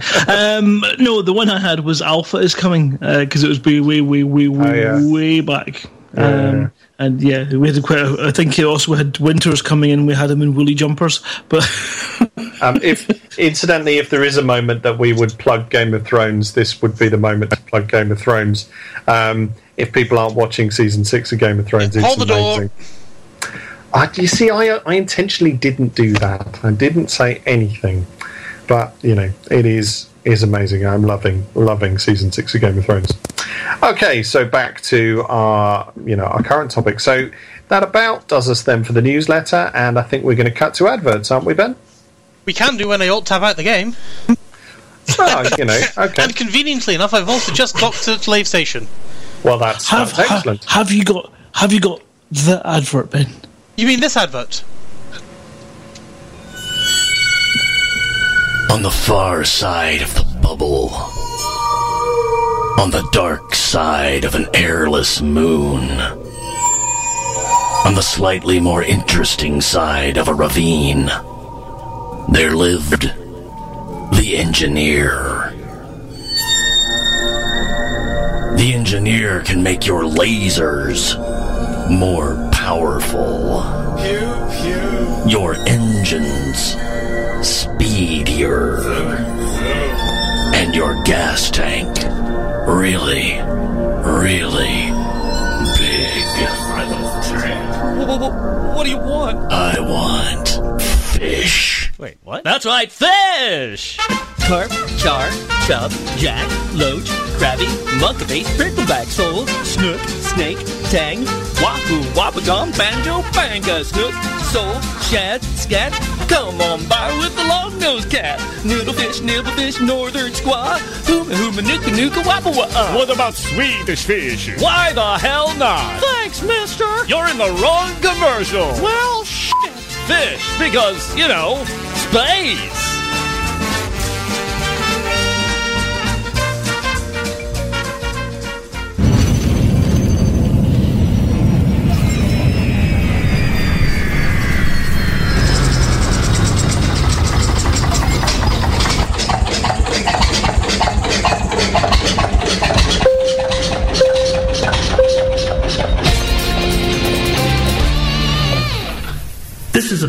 No, the one I had was Alpha is Coming, because it was way back. Yeah. And yeah, we had I think he also had Winters Coming in. We had him in woolly jumpers, but if there is a moment that we would plug Game of Thrones, this would be the moment to plug Game of Thrones. If people aren't watching season 6 of Game of Thrones, it's amazing. You see, I intentionally didn't do that. I didn't say anything, but you know, it is amazing. I'm loving season 6 of Game of Thrones. Okay, so back to our current topic. So that about does us then for the newsletter, and I think we're going to cut to adverts, aren't we, Ben? We can do when I alt tab out the game. Oh, you know, okay. And conveniently enough, I've also just docked at Lave Station. Well, that's excellent. Have you got the advert, Ben? You mean this advert? On the far side of the bubble, on the dark side of an airless moon, on the slightly more interesting side of a ravine, there lived the Engineer. The Engineer can make your lasers more powerful, your engines speedier, and your gas tank really big. What do you want? I want fish. Wait, what? That's right, fish! Carp, char, chub, jack, loach, crabby, muckabase, prickleback, sole, snook, snake, tang, wapu, wapagong, banjo, banga, snook, sole, shad, scat, come on by with the long-nosed cat, noodlefish, nibblefish, northern squaw, hooma, hooma, nuka, nuka, wapawa. What about Swedish fish? Why the hell not? Thanks, mister. You're in the wrong commercial. Well, shit. Fish, because, you know, space. This is a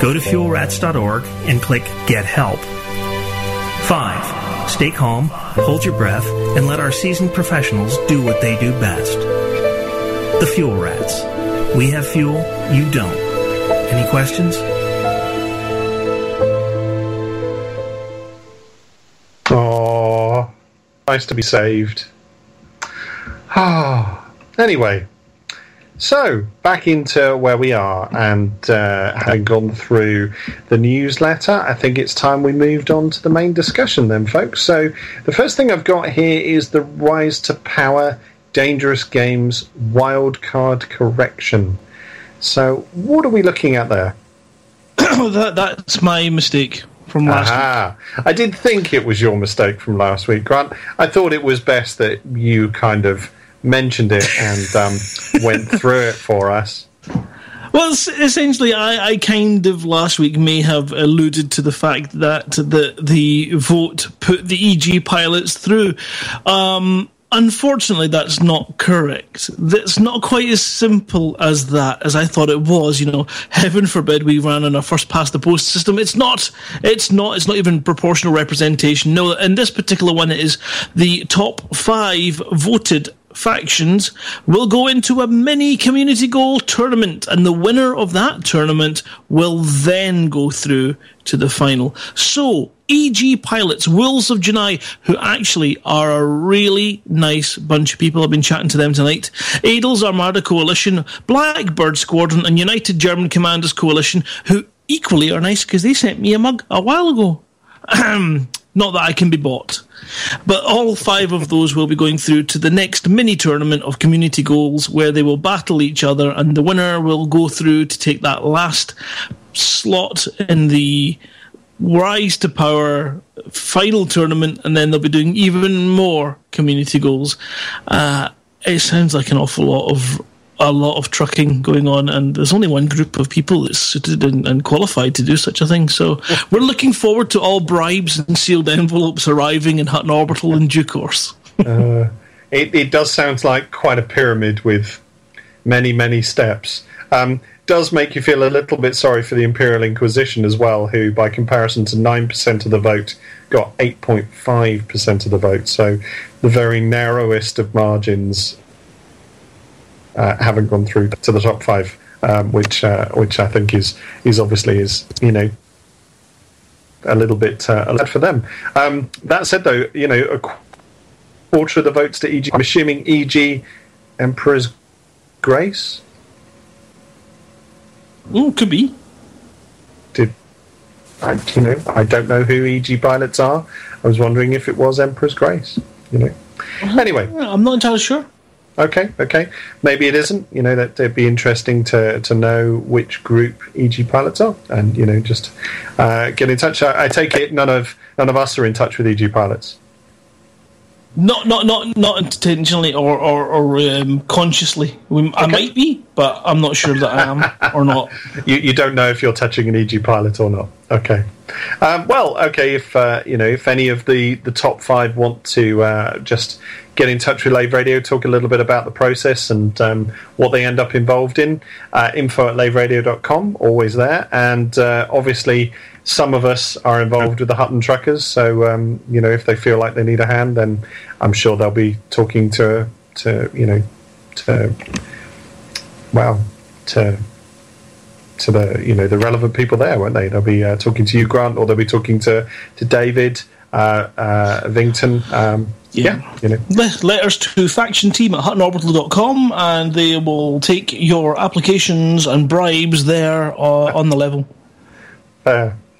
Go to fuelrats.org and click Get Help. 5. Stay calm, hold your breath, and let our seasoned professionals do what they do best. The Fuel Rats. We have fuel, you don't. Any questions? Aww. Nice to be saved. Anyway. So, back into where we are, and had gone through the newsletter. I think it's time we moved on to the main discussion then, folks. So, the first thing I've got here is the Rise to Power Dangerous Games Wildcard Correction. So, what are we looking at there? That's my mistake from last week. I did think it was your mistake from last week, Grant. I thought it was best that you kind of mentioned it and went through it for us. Well, essentially, I kind of last week may have alluded to the fact that the vote put the EG pilots through. Unfortunately, that's not correct. It's not quite as simple as that, as I thought it was. You know, heaven forbid we ran on a first-past-the-post system. It's not even proportional representation. No, in this particular one, it is the top five voted factions will go into a mini community goal tournament, and the winner of that tournament will then go through to the final. So, EG Pilots, Wolves of Janai, who actually are a really nice bunch of people. I've been chatting to them tonight. Adel's Armada Coalition, Blackbird Squadron, and United German Commanders Coalition, who equally are nice because they sent me a mug a while ago. Not that I can be bought. But all five of those will be going through to the next mini-tournament of community goals where they will battle each other, and the winner will go through to take that last slot in the Rise to Power final tournament, and then they'll be doing even more community goals. It sounds like an awful lot of trucking going on, and there's only one group of people that's suited and qualified to do such a thing. So we're looking forward to all bribes and sealed envelopes arriving in Hutton Orbital in due course. It does sound like quite a pyramid with many, many steps. Does make you feel a little bit sorry for the Imperial Inquisition as well, who, by comparison to 9% of the vote, got 8.5% of the vote. So the very narrowest of margins haven't gone through to the top five, which I think is obviously, you know, a little bit allowed for them. That said, though, you know, a quarter of the votes to EG. I'm assuming EG Emperor's Grace. Mm, could be. I don't know who EG Pilots are. I was wondering if it was Emperor's Grace. You know. Anyway, I'm not entirely sure. Okay. Maybe it isn't. You know, that it'd be interesting to know which group EG Pilots are, and you know, just get in touch. I take it none of us are in touch with EG Pilots. Not intentionally or consciously. I might be, but I'm not sure that I am or not. You don't know if you're touching an EG Pilot or not. Okay. If you know, if any of the top five want to just get in touch with Lave Radio, talk a little bit about the process and what they end up involved in, info@laveradio.com, always there. And obviously, some of us are involved with the Hutton Truckers, so you know, if they feel like they need a hand, then I'm sure they'll be talking to the, you know, the relevant people there, won't they? They'll be talking to you, Grant, or they'll be talking to David Vington. Yeah, you know. Letters to factionteam@huttonorbital.com, and they will take your applications and bribes there on the level.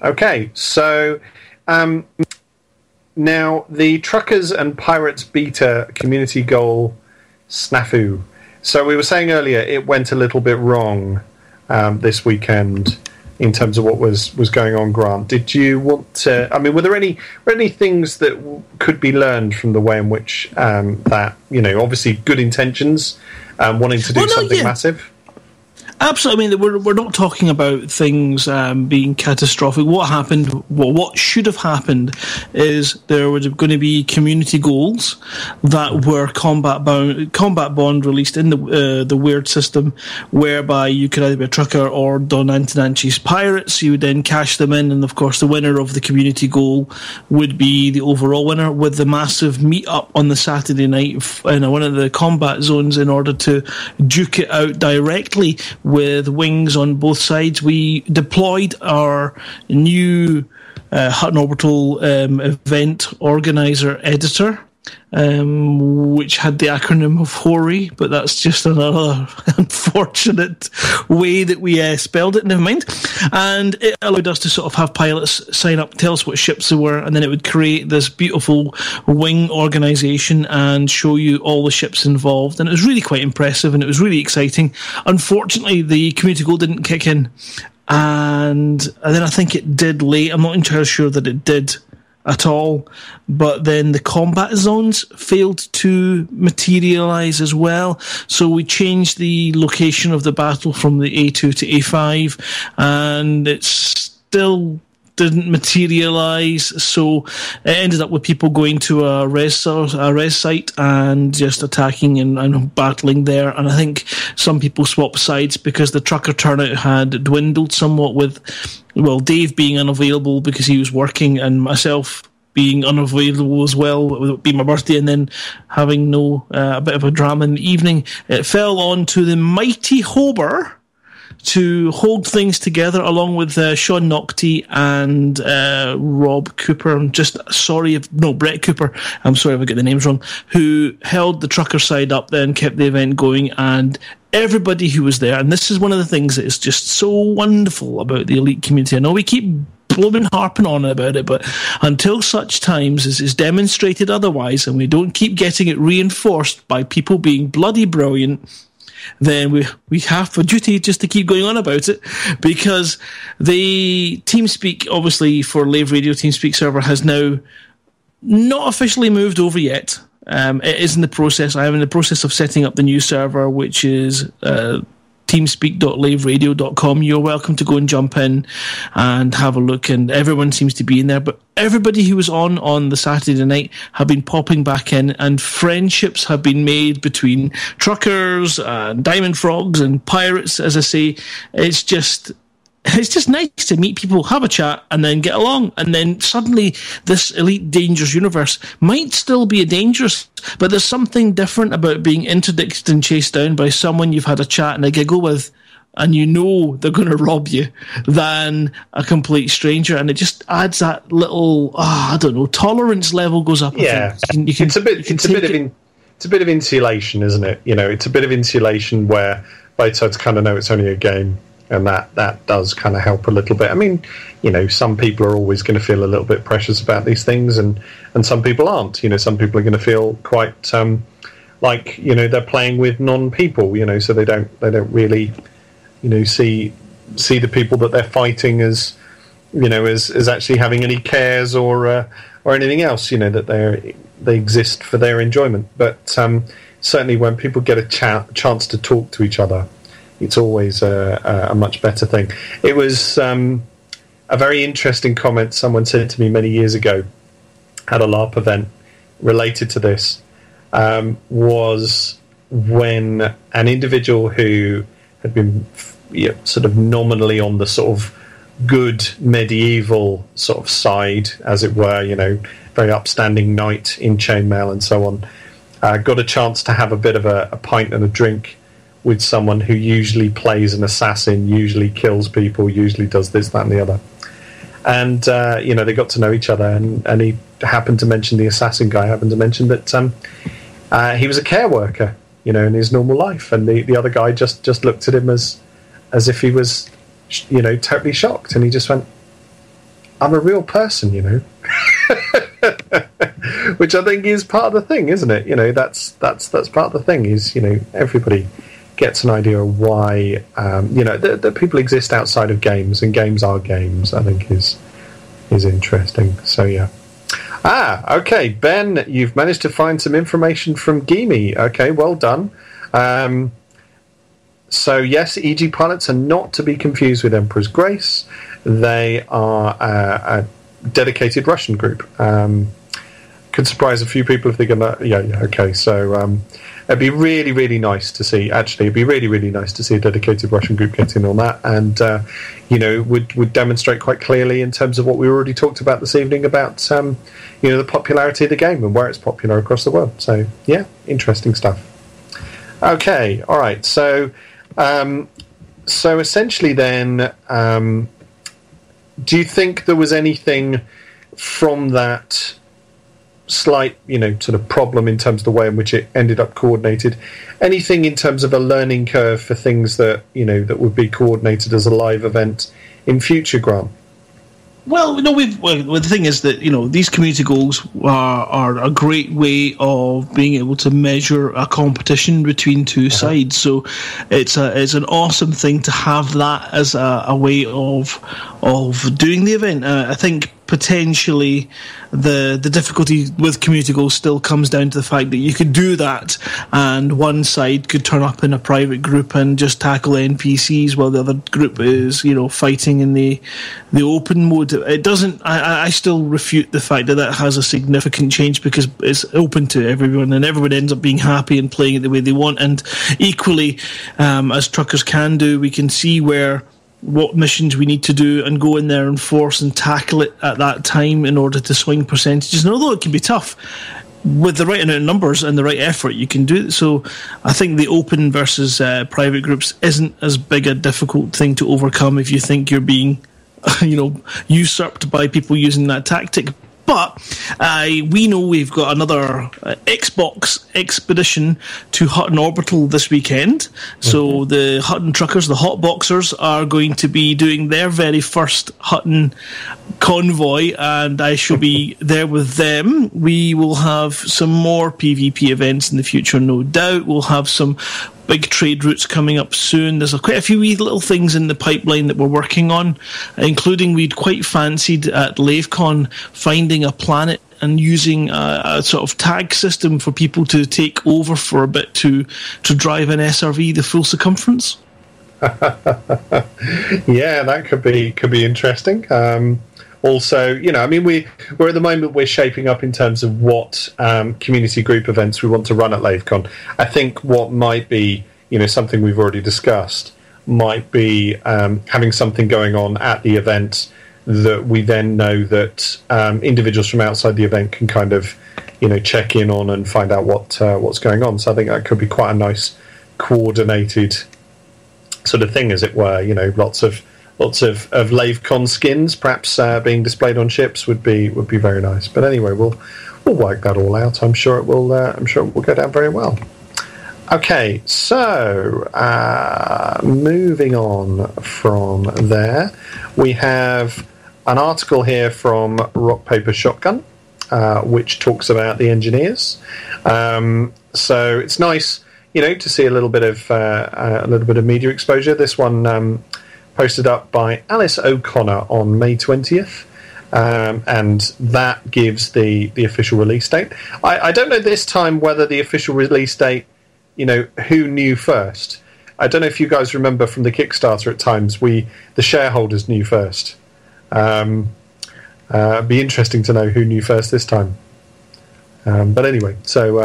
Okay, so now the Truckers and Pirates beta community goal snafu. So we were saying earlier it went a little bit wrong this weekend in terms of what was going on. Grant, did you want to? I mean, were there any things that could be learned from the way in which that, you know, obviously good intentions, wanting to do something massive. Absolutely. I mean, we're not talking about things being catastrophic. What happened, what should have happened, is there were going to be community goals that were combat bond released in the Wyrd system, whereby you could either be a trucker or Don Antonanchi's Pirates. You would then cash them in, and of course the winner of the community goal would be the overall winner, with the massive meet-up on the Saturday night in one of the combat zones in order to duke it out directly. With wings on both sides, we deployed our new Hutton Orbital event organizer editor, which had the acronym of HORI, but that's just another unfortunate way that we spelled it, never mind. And it allowed us to sort of have pilots sign up, tell us what ships they were, and then it would create this beautiful wing organisation and show you all the ships involved. And it was really quite impressive, and it was really exciting. Unfortunately, the community goal didn't kick in, and then I think it did late. I'm not entirely sure that it did at all, but then the combat zones failed to materialise as well, so we changed the location of the battle from the A2 to A5, and it still didn't materialise, so it ended up with people going to a res site and just attacking and battling there. And I think some people swapped sides because the trucker turnout had dwindled somewhat, with Dave being unavailable because he was working, and myself being unavailable as well, it would be my birthday, and then having a bit of a drama in the evening. It fell on to the mighty Hober to hold things together, along with Sean Nocte and Rob Cooper. Brett Cooper. I'm sorry if I get the names wrong. Who held the trucker side up then, kept the event going, and everybody who was there. And this is one of the things that is just so wonderful about the Elite community. I know we keep blooming harping on about it, but until such times as it's demonstrated otherwise, and we don't keep getting it reinforced by people being bloody brilliant, then we have a duty just to keep going on about it, because the TeamSpeak, obviously, for Lave Radio TeamSpeak server has now not officially moved over yet. It is in the process. I am in the process of setting up the new server, which is teamspeak.laveradio.com. You're welcome to go and jump in and have a look, and everyone seems to be in there, but everybody who was on the Saturday night have been popping back in, and friendships have been made between truckers and Diamond Frogs and Pirates. As I say, it's just nice to meet people, have a chat, and then get along. And then suddenly this Elite dangerous universe might still be dangerous, but there's something different about being interdicted and chased down by someone you've had a chat and a giggle with and you know they're going to rob you than a complete stranger. And it just adds that little, tolerance level goes up. Yeah, it's a bit of insulation, isn't it? You know, it's a bit of insulation where both sides kind of know it's only a game, and that does kind of help a little bit. I mean, you know, some people are always going to feel a little bit precious about these things, and some people aren't. You know, some people are going to feel quite like, you know, they're playing with non-people. You know, so they don't really, you know, see the people that they're fighting as, you know, as actually having any cares or anything else. You know, that they exist for their enjoyment. But certainly, when people get a chance to talk to each other, it's always a much better thing. It was a very interesting comment someone said to me many years ago at a LARP event related to this, was when an individual who had been sort of nominally on the sort of good medieval sort of side, as it were, you know, very upstanding knight in chainmail and so on, got a chance to have a bit of a pint and a drink with someone who usually plays an assassin, usually kills people, usually does this, that, and the other. And, you know, they got to know each other, and he happened to mention, the assassin guy happened to mention that he was a care worker, you know, in his normal life. And the other guy just looked at him as if he was, you know, totally shocked. And he just went, I'm a real person, you know. Which I think is part of the thing, isn't it? You know, that's part of the thing is, you know, everybody gets an idea of why, you know, that people exist outside of games, and games are games, I think is interesting. So, yeah. Okay, Ben, you've managed to find some information from Gimi. Okay, well done. So, yes, EG Pilots are not to be confused with Emperor's Grace. They are a dedicated Russian group. Could surprise a few people if they're going to... Yeah, okay, so... it'd be really, really nice to see. Actually, it'd be really, really nice to see a dedicated Russian group get in on that, and you know, would demonstrate quite clearly in terms of what we already talked about this evening about you know, the popularity of the game and where it's popular across the world. So yeah, interesting stuff. Okay, all right. So so essentially, then, do you think there was anything from that slight, you know, sort of problem in terms of the way in which it ended up coordinated, anything in terms of a learning curve for things that, you know, that would be coordinated as a live event in future, Grant? Well, no, the thing is that, you know, these community goals are a great way of being able to measure a competition between two sides. So it's an awesome thing to have that as a way of doing the event. I think potentially the difficulty with community goals still comes down to the fact that you could do that and one side could turn up in a private group and just tackle NPCs while the other group is, you know, fighting in the open mode. It doesn't... I still refute the fact that that has a significant change, because it's open to everyone and everyone ends up being happy and playing it the way they want. And equally, as Truckers Can Do, we can see where... what missions we need to do and go in there and force and tackle it at that time in order to swing percentages. And although it can be tough, with the right amount of numbers and the right effort, you can do it. So I think the open versus private groups isn't as big a difficult thing to overcome if you think you're being, you know, usurped by people using that tactic. But we know we've got another Xbox expedition to Hutton Orbital this weekend. So the Hutton Truckers, the Hot Boxers, are going to be doing their very first Hutton convoy, and I shall be there with them. We will have some more PvP events in the future, no doubt. We'll have some big trade routes coming up soon. There's quite a few wee little things in the pipeline that we're working on, including we'd quite fancied at LaveCon finding a planet and using a sort of tag system for people to take over for a bit to drive an SRV the full circumference. Yeah, that could be interesting. Also, you know, I mean, we're at the moment, we're shaping up in terms of what community group events we want to run at LaveCon. I think what might be, you know, something we've already discussed might be having something going on at the event that we then know that individuals from outside the event can kind of, you know, check in on and find out what's going on. So I think that could be quite a nice coordinated sort of thing, as it were. You know, lots of LaveCon skins perhaps being displayed on ships would be very nice. But anyway, we'll work that all out. I'm sure it will go down very well. Okay, so moving on from there, we have an article here from Rock Paper Shotgun, which talks about the Engineers. So it's nice, you know, to see a little bit of media exposure. This one posted up by Alice O'Connor on May 20th. And that gives the official release date. I don't know this time whether the official release date, you know, who knew first. I don't know if you guys remember from the Kickstarter at times, the shareholders knew first. It'd be interesting to know who knew first this time. But anyway, so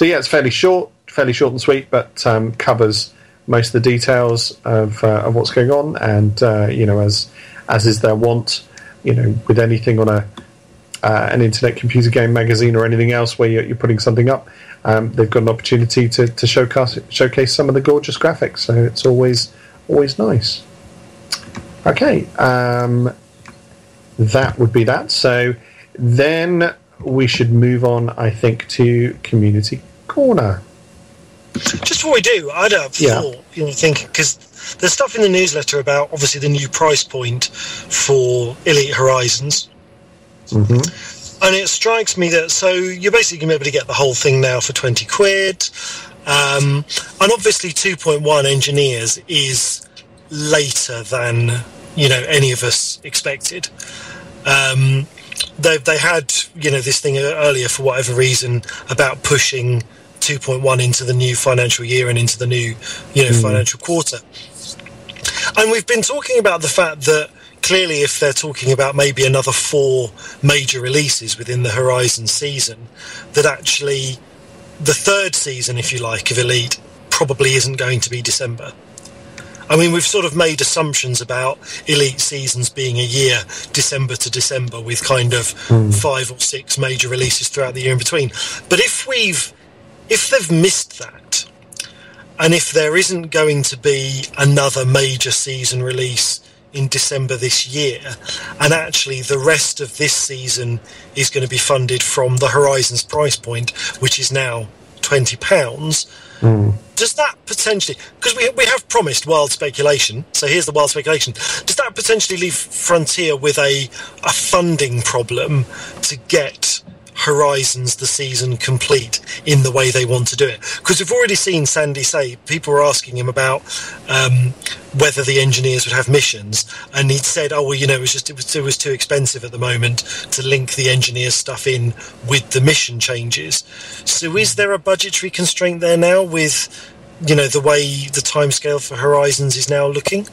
yeah, it's fairly short and sweet, but covers most of the details of what's going on, and you know, as is their want. You know, with anything on an internet computer game magazine or anything else where you're putting something up, they've got an opportunity to showcase some of the gorgeous graphics. So it's always nice. Okay, that would be that. So then we should move on, I think, to Community Corner. Just what we do, I'd have thought, you know, thinking, because there's stuff in the newsletter about obviously the new price point for Elite Horizons, mm-hmm. and it strikes me that so you're basically going to be able to get the whole thing now for £20, and obviously 2.1 Engineers is later than, you know, any of us expected. They had, you know, this thing earlier for whatever reason about pushing 2.1 into the new financial year and into the new, you know, financial quarter. And we've been talking about the fact that clearly if they're talking about maybe another 4 major releases within the Horizon season, that actually the 3rd season, if you like, of Elite probably isn't going to be December. I mean, we've sort of made assumptions about Elite seasons being a year, December to December, with kind of 5 or 6 major releases throughout the year in between. But if they've missed that, and if there isn't going to be another major season release in December this year, and actually the rest of this season is going to be funded from the Horizons price point, which is now £20, does that potentially... Because we have promised wild speculation, so here's the wild speculation. Does that potentially leave Frontier with a funding problem to get Horizons the season complete in the way they want to do it? Because we've already seen Sandy say people were asking him about whether the Engineers would have missions, and he'd said, oh well, you know, it was too expensive at the moment to link the Engineers stuff in with the mission changes. So is there a budgetary constraint there now with, you know, the way the timescale for Horizons is now looking?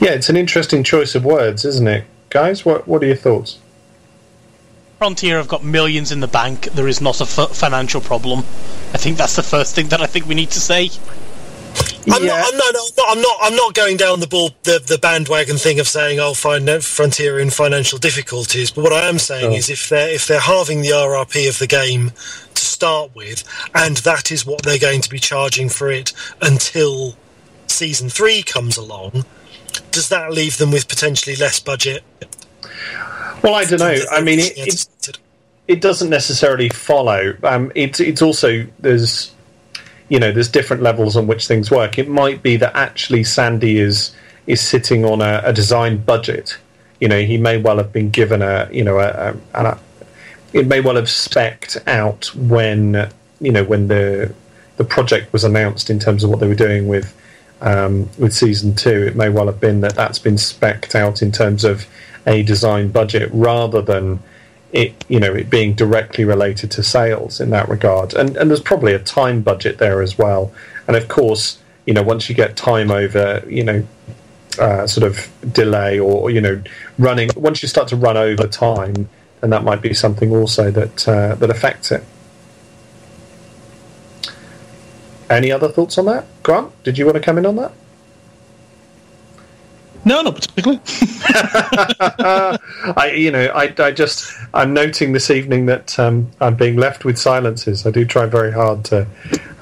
Yeah, it's an interesting choice of words, isn't it, guys? What are your thoughts? Frontier have got millions in the bank. There is not a financial problem. I think that's the first thing that I think we need to say. I'm not going down the bandwagon thing of saying, "Oh, Frontier in financial difficulties." But what I am saying is, if they're halving the RRP of the game to start with, and that is what they're going to be charging for it until season 3 comes along, does that leave them with potentially less budget? Well, I don't know. I mean, it doesn't necessarily follow. It's also, there's, you know, there's different levels on which things work. It might be that actually Sandy is sitting on a design budget. You know, he may well have been given it may well have specced out when, you know, when the project was announced in terms of what they were doing with season 2. It may well have been that's been specced out in terms of a design budget, rather than it, you know, it being directly related to sales in that regard. And there's probably a time budget there as well. And of course, you know, once you get time over, you know, sort of delay, or, you know, running, once you start to run over time, and that might be something also that affects it. Any other thoughts on that? Grant, did you want to come in on that? No, not particularly. I'm noting this evening that I'm being left with silences. I do try very hard to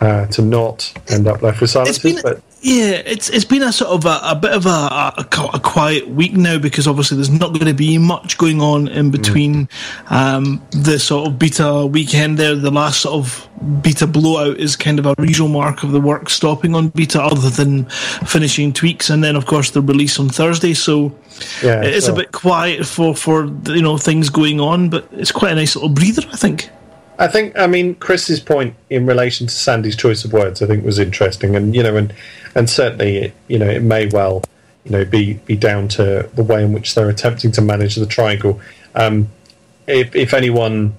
not end up left with silences. It's been, but Yeah, it's been a sort of a bit of a quiet week now, because obviously there's not going to be much going on in between the sort of beta weekend there. The last sort of beta blowout is kind of a usual mark of the work stopping on beta, other than finishing tweaks, and then of course the release on Thursday. So yeah, it's a bit quiet for you know, things going on, but it's quite a nice little breather, I think. I mean, Chris's point in relation to Sandy's choice of words, I think, was interesting, and you know, and certainly, you know, it may well, you know, be down to the way in which they're attempting to manage the triangle. If anyone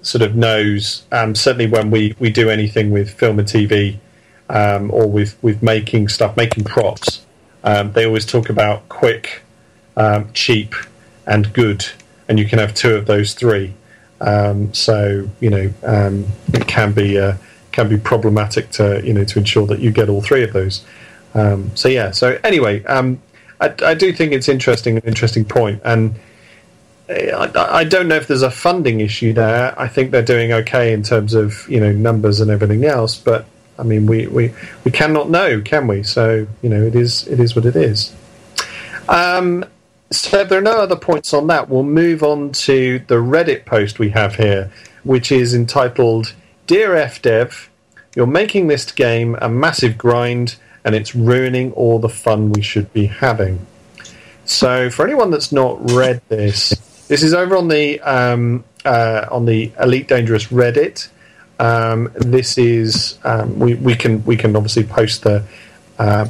sort of knows, certainly when we do anything with film and TV, or with making stuff, making props, they always talk about quick, cheap, and good, and you can have two of those three. So you know, it can be problematic to, you know, to ensure that you get all three of those. So yeah. So anyway, I do think it's an interesting point, and I don't know if there's a funding issue there. I think they're doing okay in terms of, you know, numbers and everything else, but I mean, we cannot know, can we? So you know, it is what it is. So if there are no other points on that, we'll move on to the Reddit post we have here, which is entitled, Dear FDev, you're making this game a massive grind, and it's ruining all the fun we should be having. So for anyone that's not read this, this is over on the Elite Dangerous Reddit. This is we can obviously post the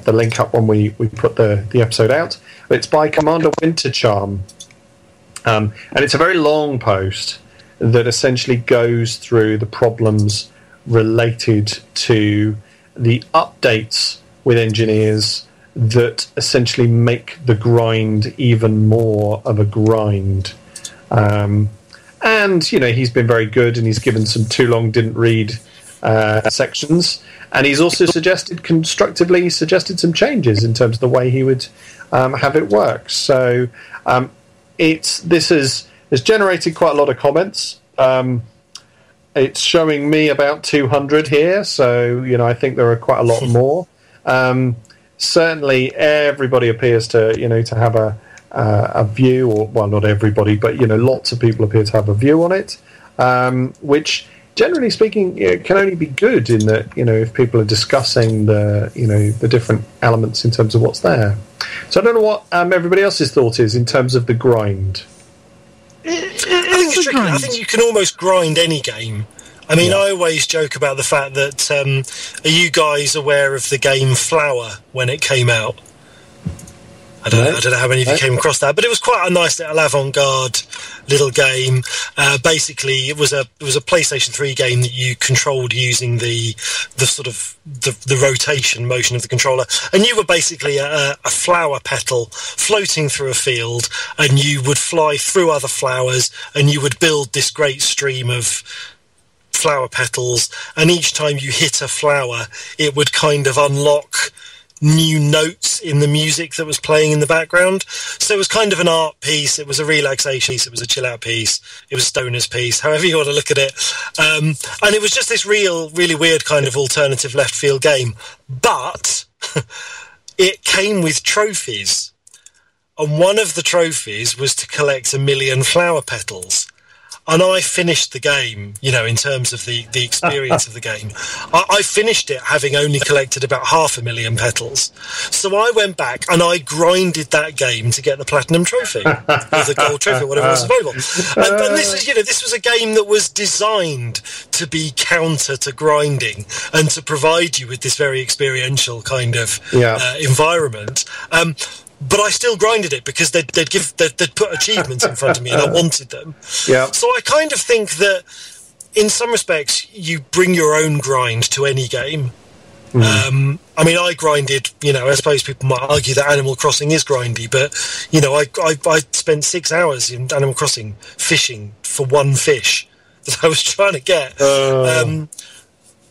link up when we put the episode out. It's by Commander Wintercharm, and it's a very long post that essentially goes through the problems related to the updates with Engineers that essentially make the grind even more of a grind. And you know, he's been very good, and he's given some too long didn't read sections. And he's also constructively suggested some changes in terms of the way he would have it work. So this has generated quite a lot of comments. It's showing me about 200 here, so you know, I think there are quite a lot more. Certainly, everybody appears to, you know, to have a view, or well, not everybody, but you know, lots of people appear to have a view on it, which, generally speaking, it can only be good in that, you know, if people are discussing the, you know, the different elements in terms of what's there. So I don't know what everybody else's thought is in terms of the grind. I think you can almost grind any game. I mean, yeah. I always joke about the fact that are you guys aware of the game Flower when it came out? I don't know how many of you came across that, but it was quite a nice little avant-garde little game. Basically, it was a PlayStation 3 game that you controlled using the sort of the rotation motion of the controller, and you were basically a flower petal floating through a field, and you would fly through other flowers, and you would build this great stream of flower petals, and each time you hit a flower, it would kind of unlock new notes in the music that was playing in the background. So it was kind of an art piece, it was a relaxation piece, it was a chill out piece, it was a stoner's piece, however you want to look at it. And it was just this really weird kind of alternative left field game. But it came with trophies. And one of the trophies was to collect 1 million flower petals. And I finished the game, you know, in terms of the experience of the game. I finished it having only collected about 500,000 petals. So I went back and I grinded that game to get the platinum trophy, or the gold trophy, whatever was available. And this is, you know, this was a game that was designed to be counter to grinding and to provide you with this very experiential kind of environment. But I still grinded it because they'd put achievements in front of me and I wanted them. Yeah. So I kind of think that in some respects you bring your own grind to any game. I mean, I grinded, you know, I suppose people might argue that Animal Crossing is grindy, but, you know, I spent 6 hours in Animal Crossing fishing for one fish that I was trying to get.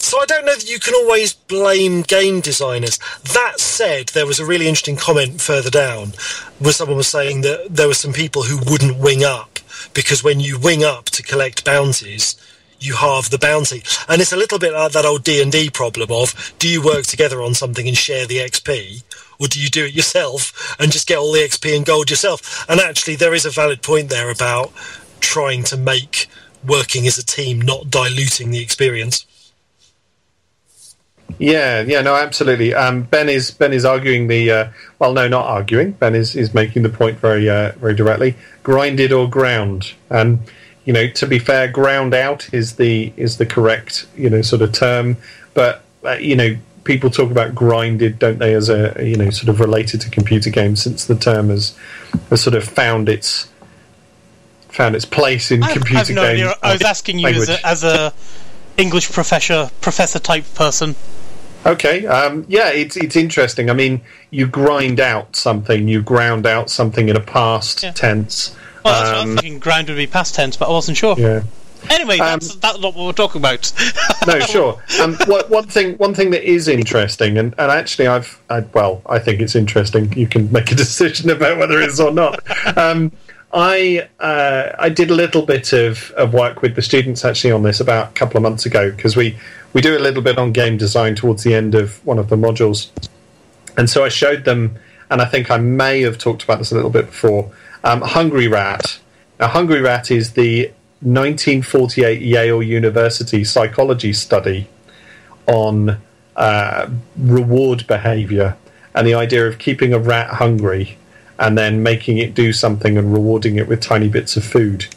So I don't know that you can always blame game designers. That said, there was a really interesting comment further down where someone was saying that there were some people who wouldn't wing up because when you wing up to collect bounties, you halve the bounty. And it's a little bit like that old D&D problem of, do you work together on something and share the XP, or do you do it yourself and just get all the XP and gold yourself? And actually, there is a valid point there about trying to make working as a team not diluting the experience. Yeah, no, absolutely. Ben is arguing the not arguing. Ben is making the point very directly. Grinded or ground, and to be fair, ground out is the correct sort of term. But people talk about grinded, don't they? As a sort of related to computer games, since the term has sort of found its place in computer games. I was asking you language. as a English professor type person. Okay, it's interesting. I mean, you grind out something, you ground out something in a past tense. Well, that's what I was thinking, grind would be past tense, but I wasn't sure. Yeah. Anyway, that's not what we're talking about. No, sure. One thing that is interesting, and actually I think it's interesting. You can make a decision about whether it is or not. I did a little bit of work with the students actually on this about a couple of months ago, because we do a little bit on game design towards the end of one of the modules. And so I showed them, and I think I may have talked about this a little bit before, Hungry Rat. Now, Hungry Rat is the 1948 Yale University psychology study on reward behavior and the idea of keeping a rat hungry and then making it do something and rewarding it with tiny bits of food.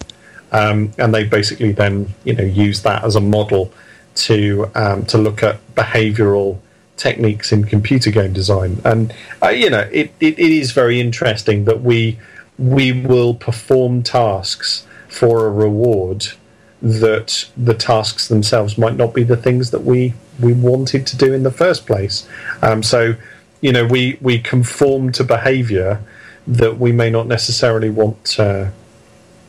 And they basically then, use that as a model to look at behavioural techniques in computer game design. And, it is very interesting that we will perform tasks for a reward that the tasks themselves might not be the things that we wanted to do in the first place. We conform to behaviour that we may not necessarily want to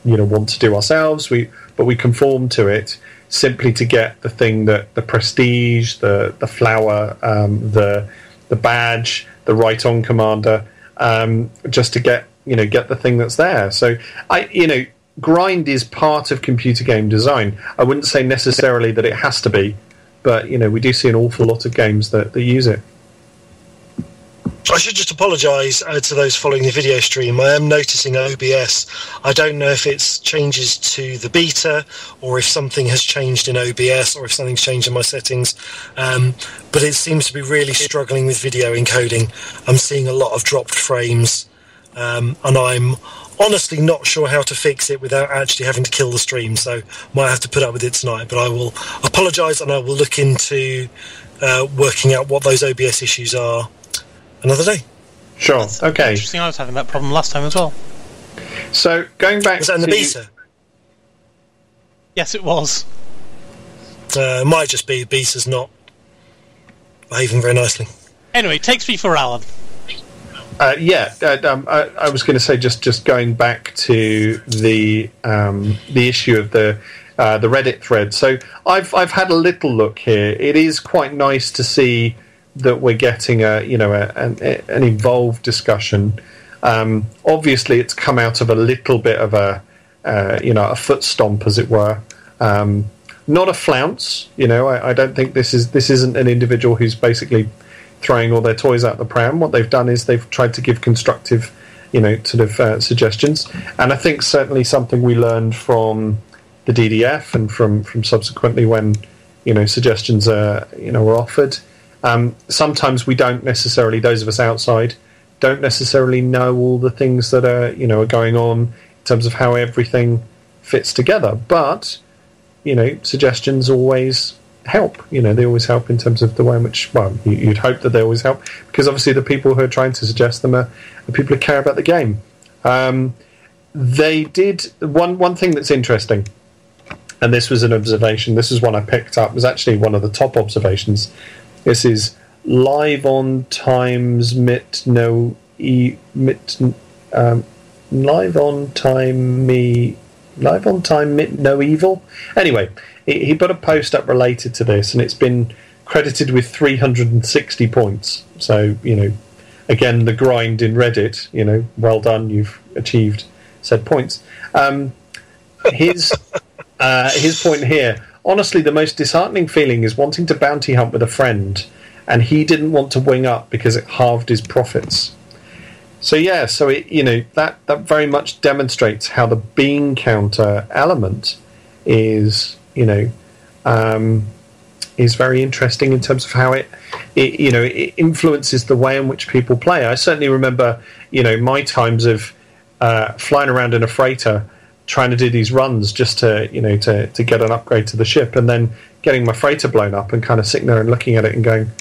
do ourselves. But we conform to it simply to get the thing, that the prestige, the flower, the badge, the right on commander, just to get the thing that's there. So grind is part of computer game design. I wouldn't say necessarily that it has to be, but we do see an awful lot of games that use it. I should just apologise to those following the video stream. I am noticing OBS. I don't know if it's changes to the beta or if something has changed in OBS or if something's changed in my settings. But it seems to be really struggling with video encoding. I'm seeing a lot of dropped frames, and I'm honestly not sure how to fix it without actually having to kill the stream. So might have to put up with it tonight. But I will apologise and I will look into working out what those OBS issues are another day. Sure. That's okay. Interesting. I was having that problem last time as well. So going back, was that in the beta? Yes, it was. It might just be beta's not behaving very nicely. Anyway, takes me for Alan. I was going to say just going back to the issue of the Reddit thread. So I've had a little look here. It is quite nice to see that we're getting an involved discussion. Obviously, it's come out of a little bit of a foot stomp, as it were. Not a flounce, I don't think this isn't an individual who's basically throwing all their toys out the pram. What they've done is they've tried to give constructive, suggestions. And I think certainly something we learned from the DDF and from subsequently when suggestions are were offered. Sometimes we don't necessarily, those of us outside, don't necessarily know all the things that are going on in terms of how everything fits together. But, suggestions always help. They always help in terms of the way in which, you'd hope that they always help, because obviously the people who are trying to suggest them are the people who care about the game. They did one thing that's interesting. And this was an observation. This is one I picked up. It was actually one of the top observations. This is live on times live on time mit no evil. Anyway, he put a post up related to this, and it's been credited with 360 points. So again, the grind in Reddit. Well done, you've achieved said points. His point here. honestly, the most disheartening feeling is wanting to bounty hunt with a friend, and he didn't want to wing up because it halved his profits. So yeah, so it, you know, that very much demonstrates how the bean counter element is, you know, is very interesting in terms of how it you know, it influences the way in which people play. I certainly remember, you know, my times of flying around in a freighter, trying to do these runs just to, you know, to get an upgrade to the ship, and then getting my freighter blown up and kind of sitting there and looking at it and going,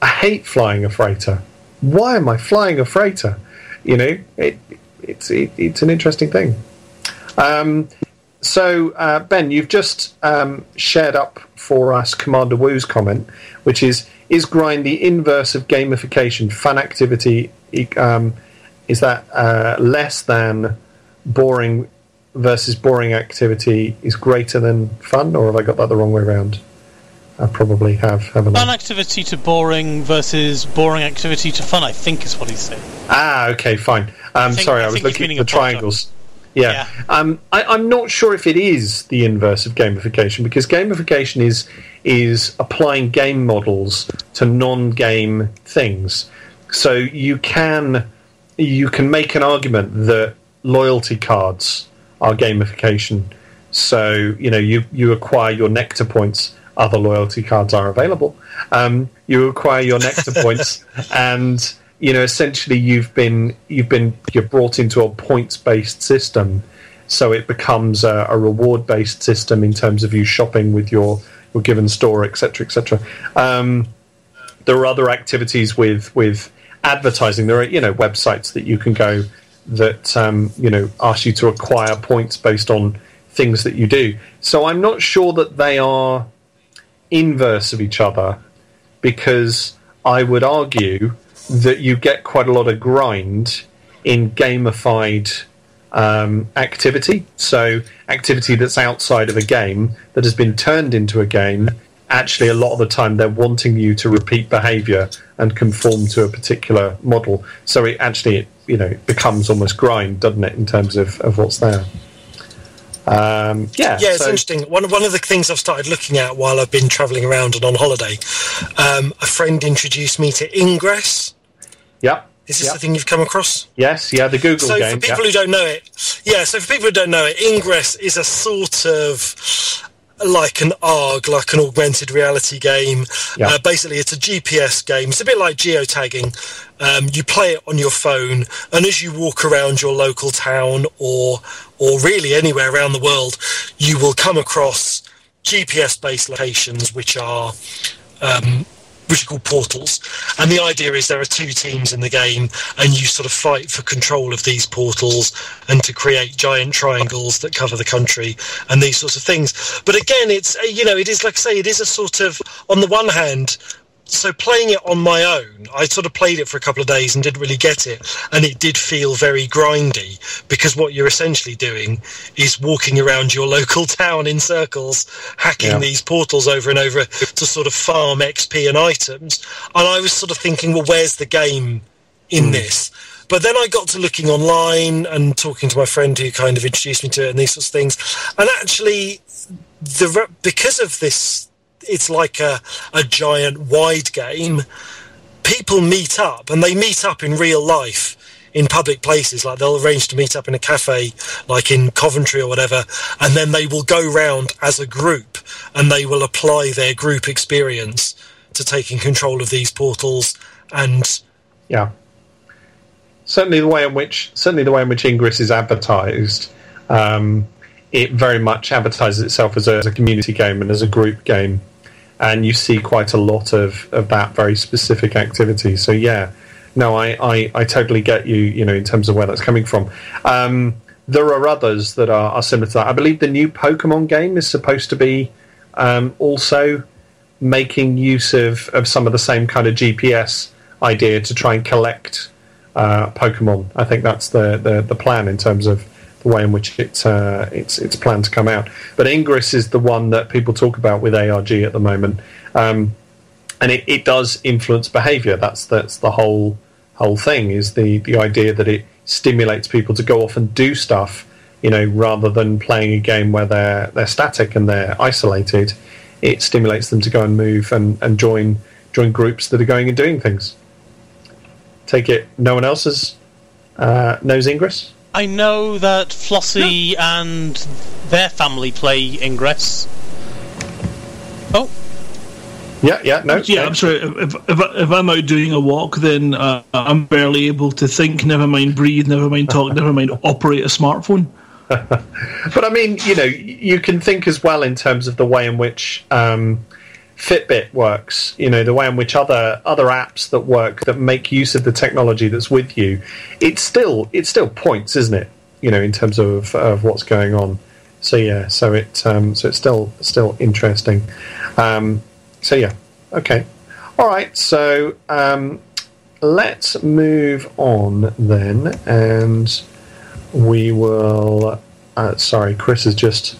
I hate flying a freighter. Why am I flying a freighter? You know, it's an interesting thing. So, Ben, you've just shared up for us Commander Wu's comment, which is grind the inverse of gamification? Fun activity, is that less than boring versus boring activity is greater than fun? Or have I got that the wrong way around? I probably have. Fun activity to boring versus boring activity to fun, I think is what he's saying. Ah, okay, fine. I was looking at the triangles. Yeah. I'm not sure if it is the inverse of gamification, because gamification is applying game models to non-game things. So you can make an argument that loyalty cards are gamification. So, you know, you acquire your nectar points. Other loyalty cards are available. You acquire your nectar points, and you know essentially you're brought into a points-based system, so it becomes a reward-based system in terms of you shopping with your given store, etc., etc. There are other activities with advertising. There are, you know, websites that you can go that you know, ask you to acquire points based on things that you do. So I'm not sure that they are inverse of each other, because I would argue that you get quite a lot of grind in gamified activity. So activity that's outside of a game that has been turned into a game, actually a lot of the time they're wanting you to repeat behaviour and conform to a particular model. So it actually, you know, it becomes almost grind, doesn't it, in terms of what's there. Yeah, it's interesting. One of the things I've started looking at while I've been travelling around and on holiday, a friend introduced me to Ingress. Yeah. Is this the thing you've come across? Yes, yeah, the Google game. So for people who don't know it, Ingress is a sort of like an ARG, like an augmented reality game. Yeah. Basically, it's a GPS game. It's a bit like geotagging. You play it on your phone, and as you walk around your local town or really anywhere around the world, you will come across GPS-based locations, which are called portals. And the idea is there are two teams in the game, and you sort of fight for control of these portals and to create giant triangles that cover the country and these sorts of things. But again, it's, you know, it is, like I say, it is a sort of, on the one hand, so playing it on my own, I sort of played it for a couple of days and didn't really get it, and it did feel very grindy, because what you're essentially doing is walking around your local town in circles, hacking these portals over and over to sort of farm XP and items. And I was sort of thinking, well, where's the game in this? But then I got to looking online and talking to my friend who kind of introduced me to it and these sorts of things. And actually, because of this, it's like a giant wide game, people meet up, and they meet up in real life in public places. Like, they'll arrange to meet up in a cafe, like in Coventry or whatever, and then they will go round as a group, and they will apply their group experience to taking control of these portals. And certainly the way in which Ingress is advertised, it very much advertises itself as a community game and as a group game, and you see quite a lot of that very specific activity. So yeah, no, I totally get you, you know, in terms of where that's coming from. There are others that are similar to that. I believe the new Pokemon game is supposed to be also making use of some of the same kind of GPS idea to try and collect Pokemon. I think that's the plan in terms of the way in which it's planned to come out. But Ingress is the one that people talk about with ARG at the moment, and it does influence behaviour. That's the whole thing, is the idea that it stimulates people to go off and do stuff you know, rather than playing a game where they're static and they're isolated, it stimulates them to go and move and join groups that are going and doing things. Take it, no one else knows Ingress? I know that Flossie and their family play Ingress. Oh. Yeah, no. Yeah, I'm sorry. If I'm out doing a walk, then I'm barely able to think, never mind breathe, never mind talk, never mind operate a smartphone. But I mean, you know, you can think as well in terms of the way in which Fitbit works, you know, the way in which other apps that work that make use of the technology that's with you. It's still points, isn't it? You know, in terms of what's going on. So yeah, so it's still interesting. So yeah, okay, all right. So let's move on then, and we will. Sorry, Chris has just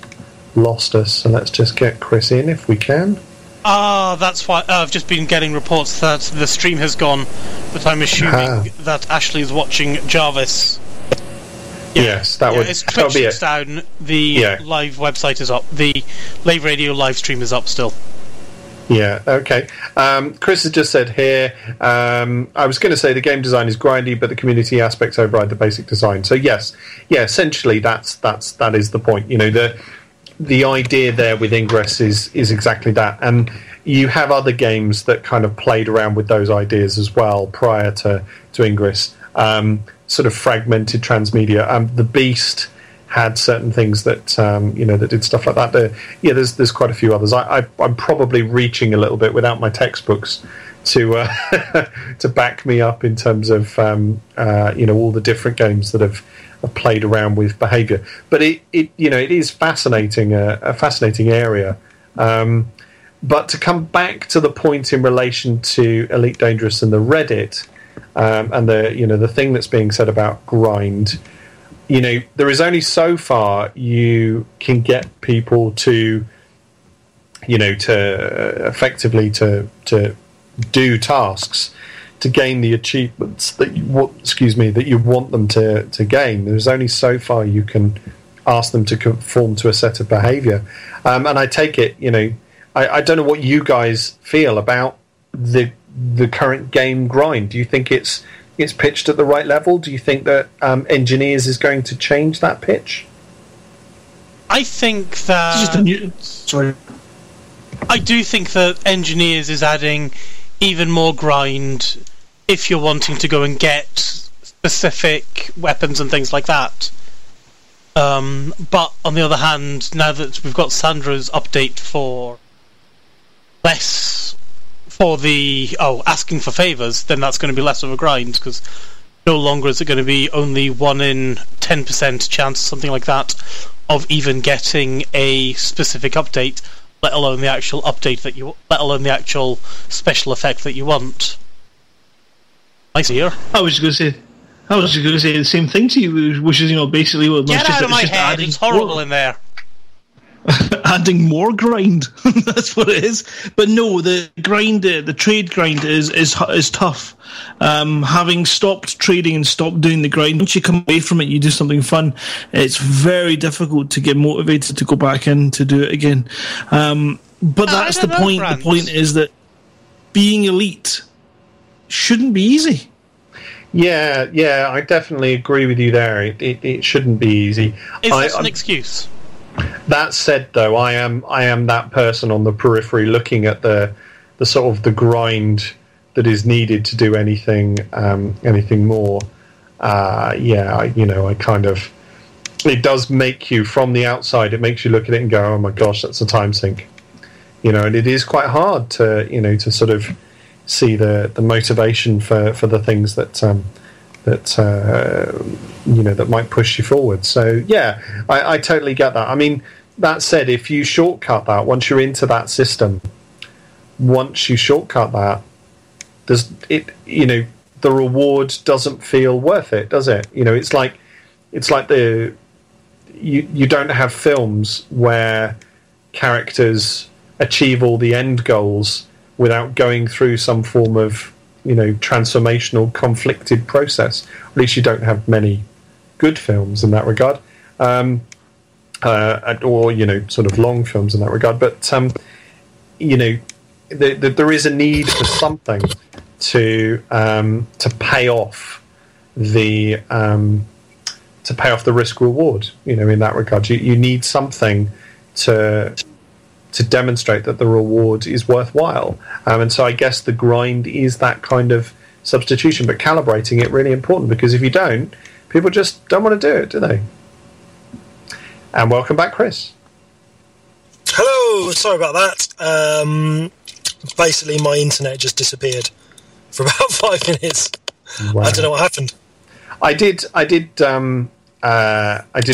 lost us. So let's just get Chris in if we can. That's why I've just been getting reports that the stream has gone, but I'm assuming that Ashley is watching Jarvis. Yeah, yes, that would. It's Twitch be it. Down. The live website is up. The Lave Radio live stream is up still. Yeah, okay. Chris has just said here, I was going to say the game design is grindy, but the community aspects override the basic design. So yes, yeah, essentially that is the point. You know, the idea there with Ingress is exactly that. And you have other games that kind of played around with those ideas as well prior to Ingress. Sort of fragmented transmedia. The Beast had certain things that you know, that did stuff like that. There's quite a few others. I'm probably reaching a little bit without my textbooks to to back me up in terms of you know, all the different games that have played around with behaviour. But it you know, it is fascinating, a fascinating area. But to come back to the point in relation to Elite Dangerous and the Reddit and the, you know, the thing that's being said about grind. You know, there is only so far you can get people to, you know, to effectively to do tasks to gain the achievements that you want them to gain. There's only so far you can ask them to conform to a set of behaviour. And I take it, you know, I don't know what you guys feel about the current game grind. Do you think it's pitched at the right level? Do you think that Engineers is going to change that pitch? I think that... Sorry. I do think that Engineers is adding even more grind if you're wanting to go and get specific weapons and things like that. But, on the other hand, now that we've got Sandra's update for asking for favours, then that's going to be less of a grind, because no longer is it going to be only 1 in 10% chance, something like that, of even getting a specific update, let alone the actual special effect that you want. I see her. I was just going to say the same thing to you, which is, you know, basically... Well, get out of my head, it's horrible in there. Adding more grind, that's what it is. But no, the grind, the trade grind is tough. Having stopped trading and stopped doing the grind, once you come away from it, you do something fun. It's very difficult to get motivated to go back in to do it again. But that's the point. The point is that being elite shouldn't be easy. Yeah, I definitely agree with you there. It shouldn't be easy. Is this an excuse? That said, though, I am that person on the periphery looking at the sort of the grind that is needed to do anything more. I kind of, it does make you, from the outside, it makes you look at it and go, oh my gosh, that's a time sink, you know. And it is quite hard to, you know, to sort of see the motivation for the things that. That might push you forward. So yeah, I totally get that. I mean, that said, if you shortcut that, once you're into that system, does it? You know, the reward doesn't feel worth it, does it? You know, it's like you don't have films where characters achieve all the end goals without going through some form of, you know, transformational, conflicted process. At least you don't have many good films in that regard. or, you know, sort of long films in that regard. But, you know, there is a need for something to pay off the risk reward, you know, in that regard. You need something to demonstrate that the reward is worthwhile. And so I guess the grind is that kind of substitution, but calibrating it really important, because if you don't, people just don't want to do it, do they? And welcome back, Chris. Hello, sorry about that. Basically, my internet just disappeared for about 5 minutes. Wow. I don't know what happened. I did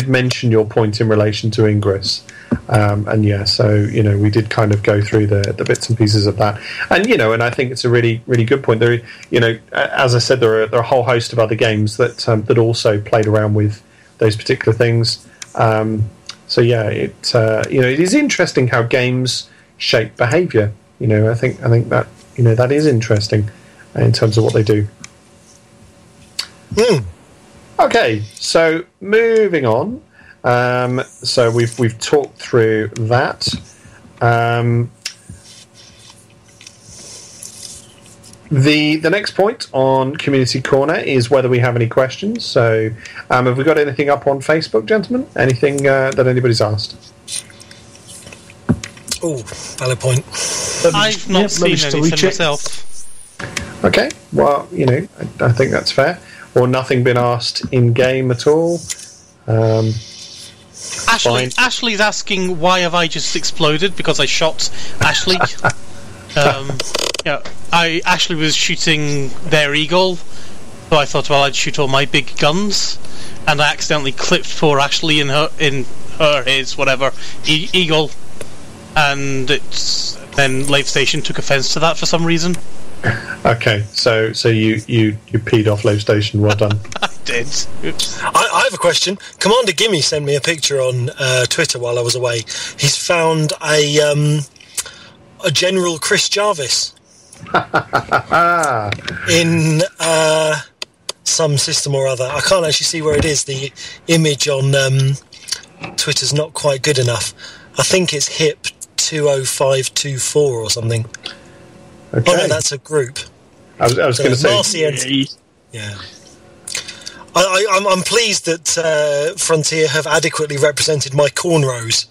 mention your point in relation to Ingress, and yeah, so you know we did kind of go through the bits and pieces of that, and you know, and I think it's a really really good point. There, you know, as I said, there are a whole host of other games that that also played around with those particular things. So yeah, it you know, it is interesting how games shape behaviour. You know, I think that, you know, that is interesting in terms of what they do. Mm. Okay, so moving on. So we've talked through that. The next point on Community Corner is whether we have any questions. So have we got anything up on Facebook, gentlemen? Anything that anybody's asked? Oh, valid point. I've not seen anything myself. Okay, well, you know, I think that's fair. Or nothing been asked in game at all. Ashley's asking, why have I just exploded? Because I shot Ashley. Yeah, Ashley was shooting their eagle, so I thought, well, I'd shoot all my big guns, and I accidentally clipped poor Ashley in her eagle, and then Lave Station took offence to that for some reason. Okay, so you peed off Lave Station. Well done. I did. I have a question. Commander Gimme sent me a picture on Twitter while I was away. He's found a General Chris Jarvis in some system or other. I can't actually see where it is. The image on Twitter's not quite good enough. I think it's HIP 20524 or something. Okay. Oh no, that's a group. I was going to say, yeah. I'm pleased that Frontier have adequately represented my cornrows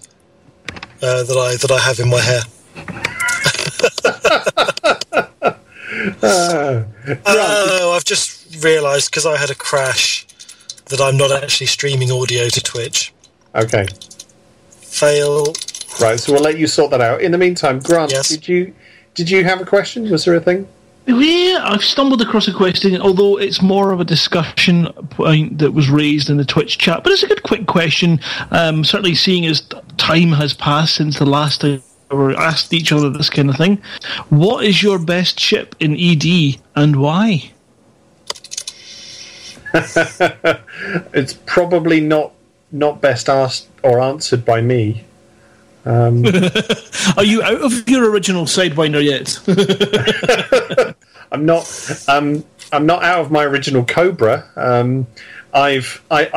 that I have in my hair. I've just realised, because I had a crash, that I'm not actually streaming audio to Twitch. Okay. Fail. Right, so we'll let you sort that out. In the meantime, Grant, yes. Did you have a question? Was there a thing? Yeah, I've stumbled across a question, although it's more of a discussion point that was raised in the Twitch chat. But it's a good quick question, certainly seeing as time has passed since the last time we were asked each other this kind of thing. What is your best ship in ED and why? It's probably not best asked or answered by me. Are you out of your original Sidewinder yet? I'm not. I'm not out of my original Cobra. I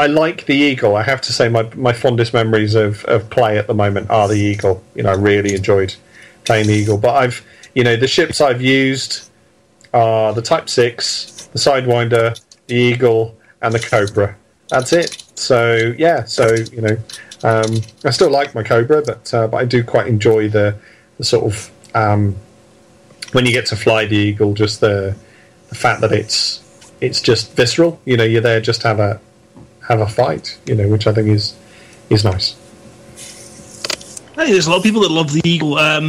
like the Eagle. I have to say, my fondest memories of play at the moment are the Eagle. You know, I really enjoyed playing the Eagle. But I've, you know, the ships I've used are the Type 6, the Sidewinder, the Eagle, and the Cobra. That's it. So yeah. So you know. I still like my Cobra, but I do quite enjoy the sort of when you get to fly the Eagle, just the fact that it's just visceral. You know, you're there just to have a fight. You know, which I think is nice. I think there's a lot of people that love the Eagle. I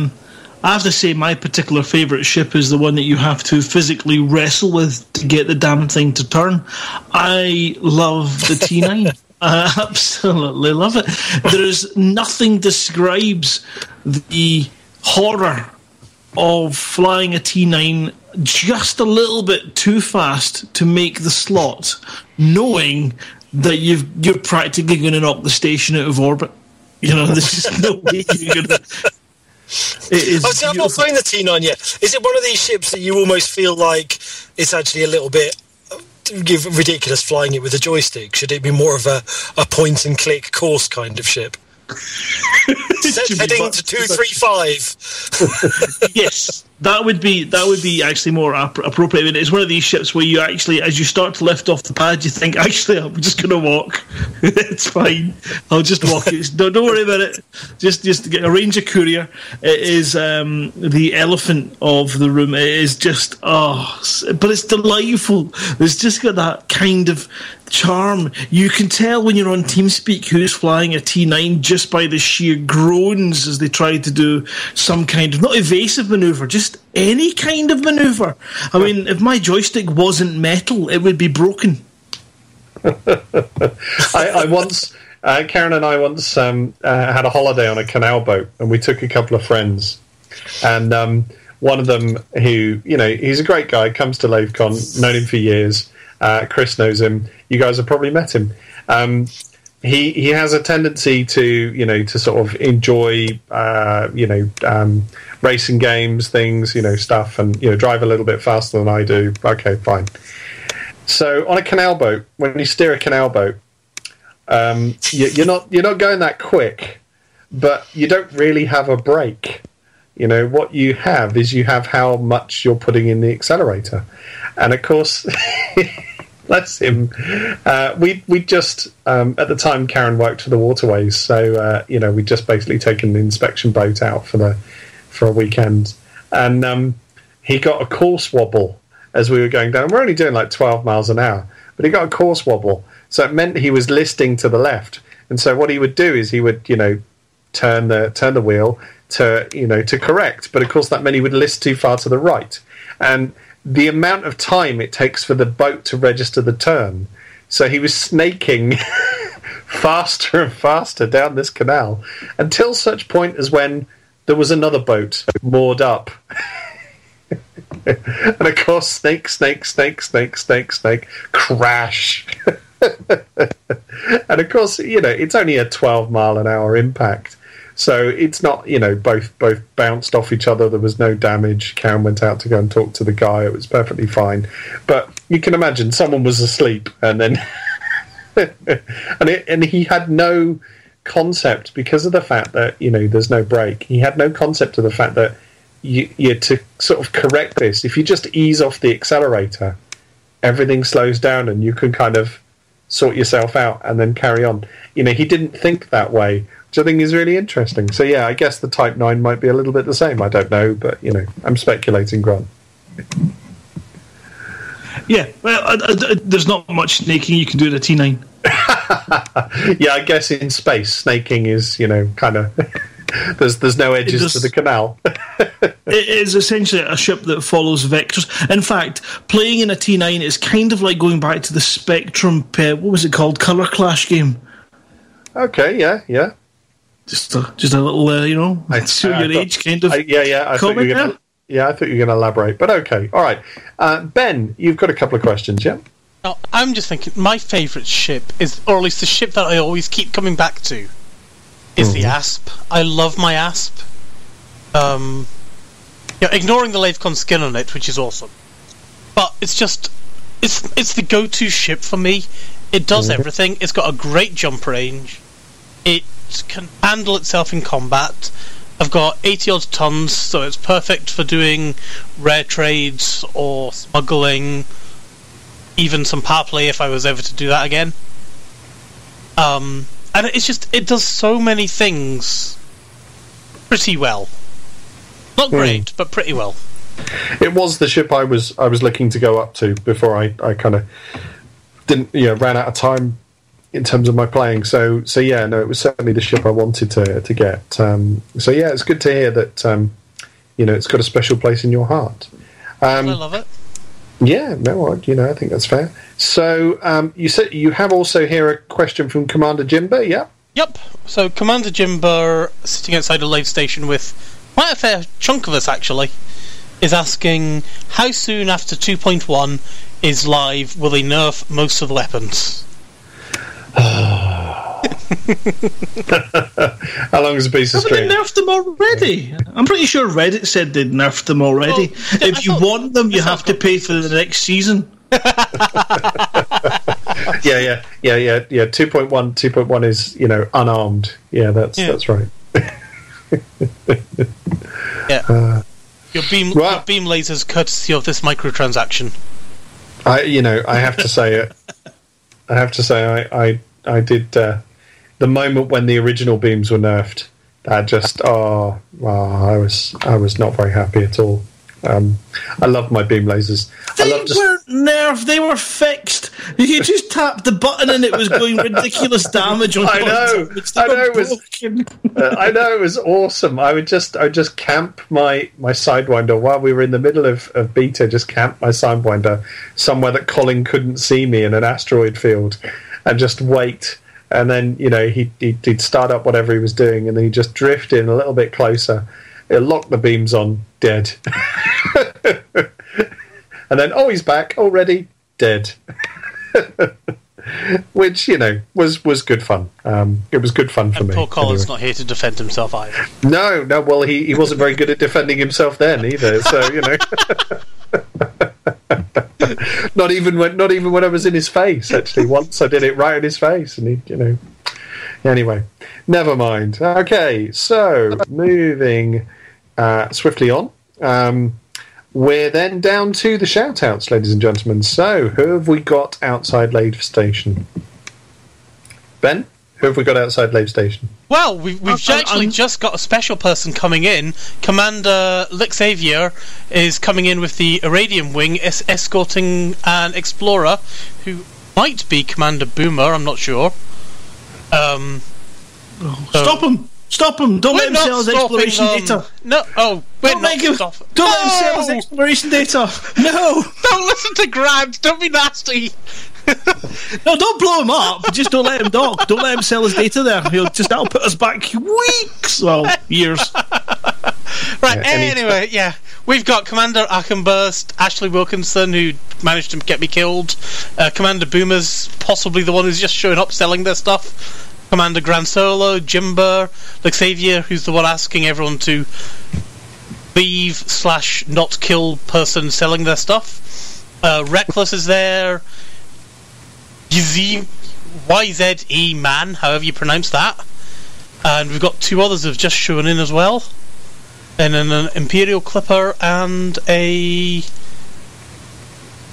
have to say, my particular favourite ship is the one that you have to physically wrestle with to get the damn thing to turn. I love the T9. I absolutely love it. There is nothing describes the horror of flying a T9 just a little bit too fast to make the slot, knowing that you're practically going to knock the station out of orbit. You know, there's just no way you're going to... I'm not playing the T9 yet. Is it one of these ships that you almost feel like it's actually a little bit... give ridiculous flying it with a joystick? Should it be more of a point and click course kind of ship? Set heading to 235. Yes, that would be actually more appropriate. I mean, it's one of these ships where you actually, as you start to lift off the pad, you think, actually, I'm just going to walk. It's fine. I'll just walk. Don't worry about it. Just arrange a courier. It is the elephant of the room. It is just but it's delightful. It's just got that kind of charm. You can tell when you're on TeamSpeak who's flying a T9 just by the sheer groans as they try to do some kind of, not evasive manoeuvre, just any kind of manoeuvre. I mean, if my joystick wasn't metal, it would be broken. I once, Karen and I once had a holiday on a canal boat, and we took a couple of friends, and one of them who, you know, he's a great guy, comes to LaveCon, known him for years. Chris knows him. You guys have probably met him. He has a tendency to, you know, to sort of enjoy, you know, racing games, things, you know, stuff, and, you know, drive a little bit faster than I do. Okay, fine. So on a canal boat, when you steer a canal boat, you're not going that quick, but you don't really have a brake. You know, what you have is you have how much you're putting in the accelerator. And, of course, bless him, we just, at the time, Karen worked for the waterways, so, you know, we'd just basically taken the inspection boat out for a weekend. And he got a course wobble as we were going down. We're only doing, like, 12 miles an hour, but he got a course wobble. So it meant he was listing to the left. And so what he would do is he would, you know, turn the wheel to, you know, to correct. But, of course, that meant he would list too far to the right. And the amount of time it takes for the boat to register the turn. So he was snaking faster and faster down this canal until such point as when there was another boat moored up. And of course, snake, crash. And of course, you know, it's only a 12 mile an hour impact. So it's not, you know, both bounced off each other. There was no damage. Karen went out to go and talk to the guy. It was perfectly fine. But you can imagine someone was asleep, and then and he had no concept, because of the fact that, you know, there's no brake. He had no concept of the fact that you're to sort of correct this. If you just ease off the accelerator, everything slows down and you can kind of sort yourself out and then carry on. You know, he didn't think that way, which I think is really interesting. So, yeah, I guess the Type 9 might be a little bit the same. I don't know, but, you know, I'm speculating, Grant. Yeah, well, there's not much snaking you can do in a T9. Yeah, I guess in space, snaking is, you know, kind of... There's no edges to the canal. It is essentially a ship that follows vectors. In fact, playing in a T9 is kind of like going back to the Spectrum, what was it called? Color Clash game. Okay, yeah, yeah. Just a little, you know, I thought you were going to elaborate, but okay, all right. Ben, you've got a couple of questions, yeah? No, I'm just thinking, my favourite ship is, or at least the ship that I always keep coming back to, is the Asp. I love my Asp. You know, ignoring the LaveCon skin on it, which is awesome, but it's just, it's the go-to ship for me. It does everything. It's got a great jump range. It can handle itself in combat. I've got 80 odd tons, so it's perfect for doing rare trades or smuggling, even some power play if I was ever to do that again. And it's just, it does so many things pretty well. Not great, but pretty well. It was the ship I was looking to go up to before I kind of didn't, you know, ran out of time in terms of my playing. So yeah, no, it was certainly the ship I wanted to get. So yeah, it's good to hear that, you know, it's got a special place in your heart. I love it. Yeah, no, you know, I think that's fair. So you said you have also here a question from Commander Jimber, yeah? Yep. So Commander Jimber, sitting outside a Lave station with quite a fair chunk of us, actually, is asking, how soon after 2.1 is Lave will they nerf most of the weapons? How long is a piece of string? They nerfed them already. I'm pretty sure Reddit said they nerfed them already. Well, if you want them, you have to pay for the next season. Yeah. 2.1 is, you know, unarmed. Yeah, that's right. Yeah. Your beam lasers courtesy of this microtransaction. I did the moment when the original beams were nerfed. I was not very happy at all. I love my beam lasers. They weren't nerfed, they were fixed. You just tapped the button and it was going ridiculous damage on. I know, it was awesome. I would just camp my Sidewinder while we were in the middle of beta. Just camp my Sidewinder somewhere that Colin couldn't see me, in an asteroid field, and just wait. And then, you know, he'd start up whatever he was doing, and then he'd just drift in a little bit closer. It'll lock the beams on, dead. And then, oh, he's back, already, dead. Which, you know, was good fun. It was good fun for me. Poor Colin's anyway. Not here to defend himself either. No, well, he wasn't very good at defending himself then either, so, you know. Not even when I was in his face, actually. Once I did it right in his face, and he, you know. Anyway, never mind. Okay, so moving swiftly on. We're then down to the shout-outs, ladies and gentlemen. So, who have we got outside Lave Station? Ben, who have we got outside Lave Station? Well, we've just got a special person coming in. Commander Lixavier is coming in with the Iradium Wing, escorting an explorer who might be Commander Boomer, I'm not sure. Stop him! Don't let him sell his exploration data. No, oh, don't make him. Don't let him sell his exploration data. No, don't listen to Grant. Don't be nasty. No, don't blow him up. Just don't let him dock. Don't let him sell his data there. That'll put us back weeks, well, years. Right. Yeah, anyway, yeah, we've got Commander Akenburst, Ashley Wilkinson, who managed to get me killed. Commander Boomer's possibly the one who's just showing up selling their stuff. Commander Gran Solo, Jimber, Lixavier, who's the one asking everyone to leave / not kill person selling their stuff. Reckless is there. YZE Man, however you pronounce that. And we've got two others who've just shown in as well. And an Imperial Clipper and a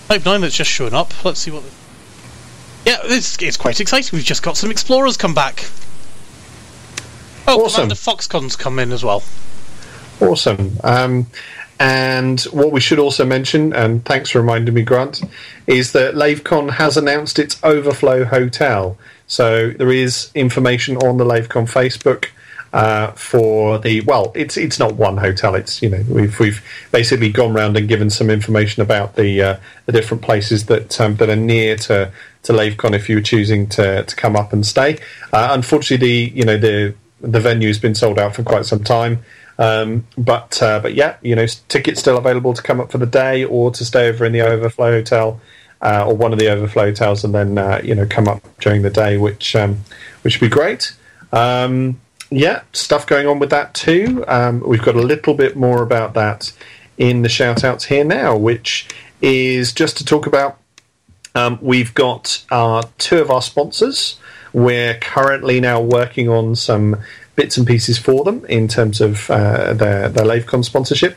Type 9 that's just shown up. Let's see what... Yeah, it's quite exciting. We've just got some explorers come back. Oh, awesome. Commander Foxconn's come in as well. Awesome. And what we should also mention, and thanks for reminding me, Grant, is that LaveCon has announced its Overflow Hotel. So there is information on the LaveCon Facebook for the... Well, it's not one hotel. It's, you know, we've basically gone round and given some information about the different places that are near to LaveCon if you were choosing to come up and stay. Unfortunately, the venue's been sold out for quite some time. But yeah, you know, tickets still available to come up for the day or to stay over in the Overflow Hotel or one of the Overflow Hotels, and then come up during the day, which would be great. Yeah, stuff going on with that too. We've got a little bit more about that in the shout-outs here now, which is just to talk about. We've got two of our sponsors. We're currently now working on some bits and pieces for them in terms of their LaveCon sponsorship.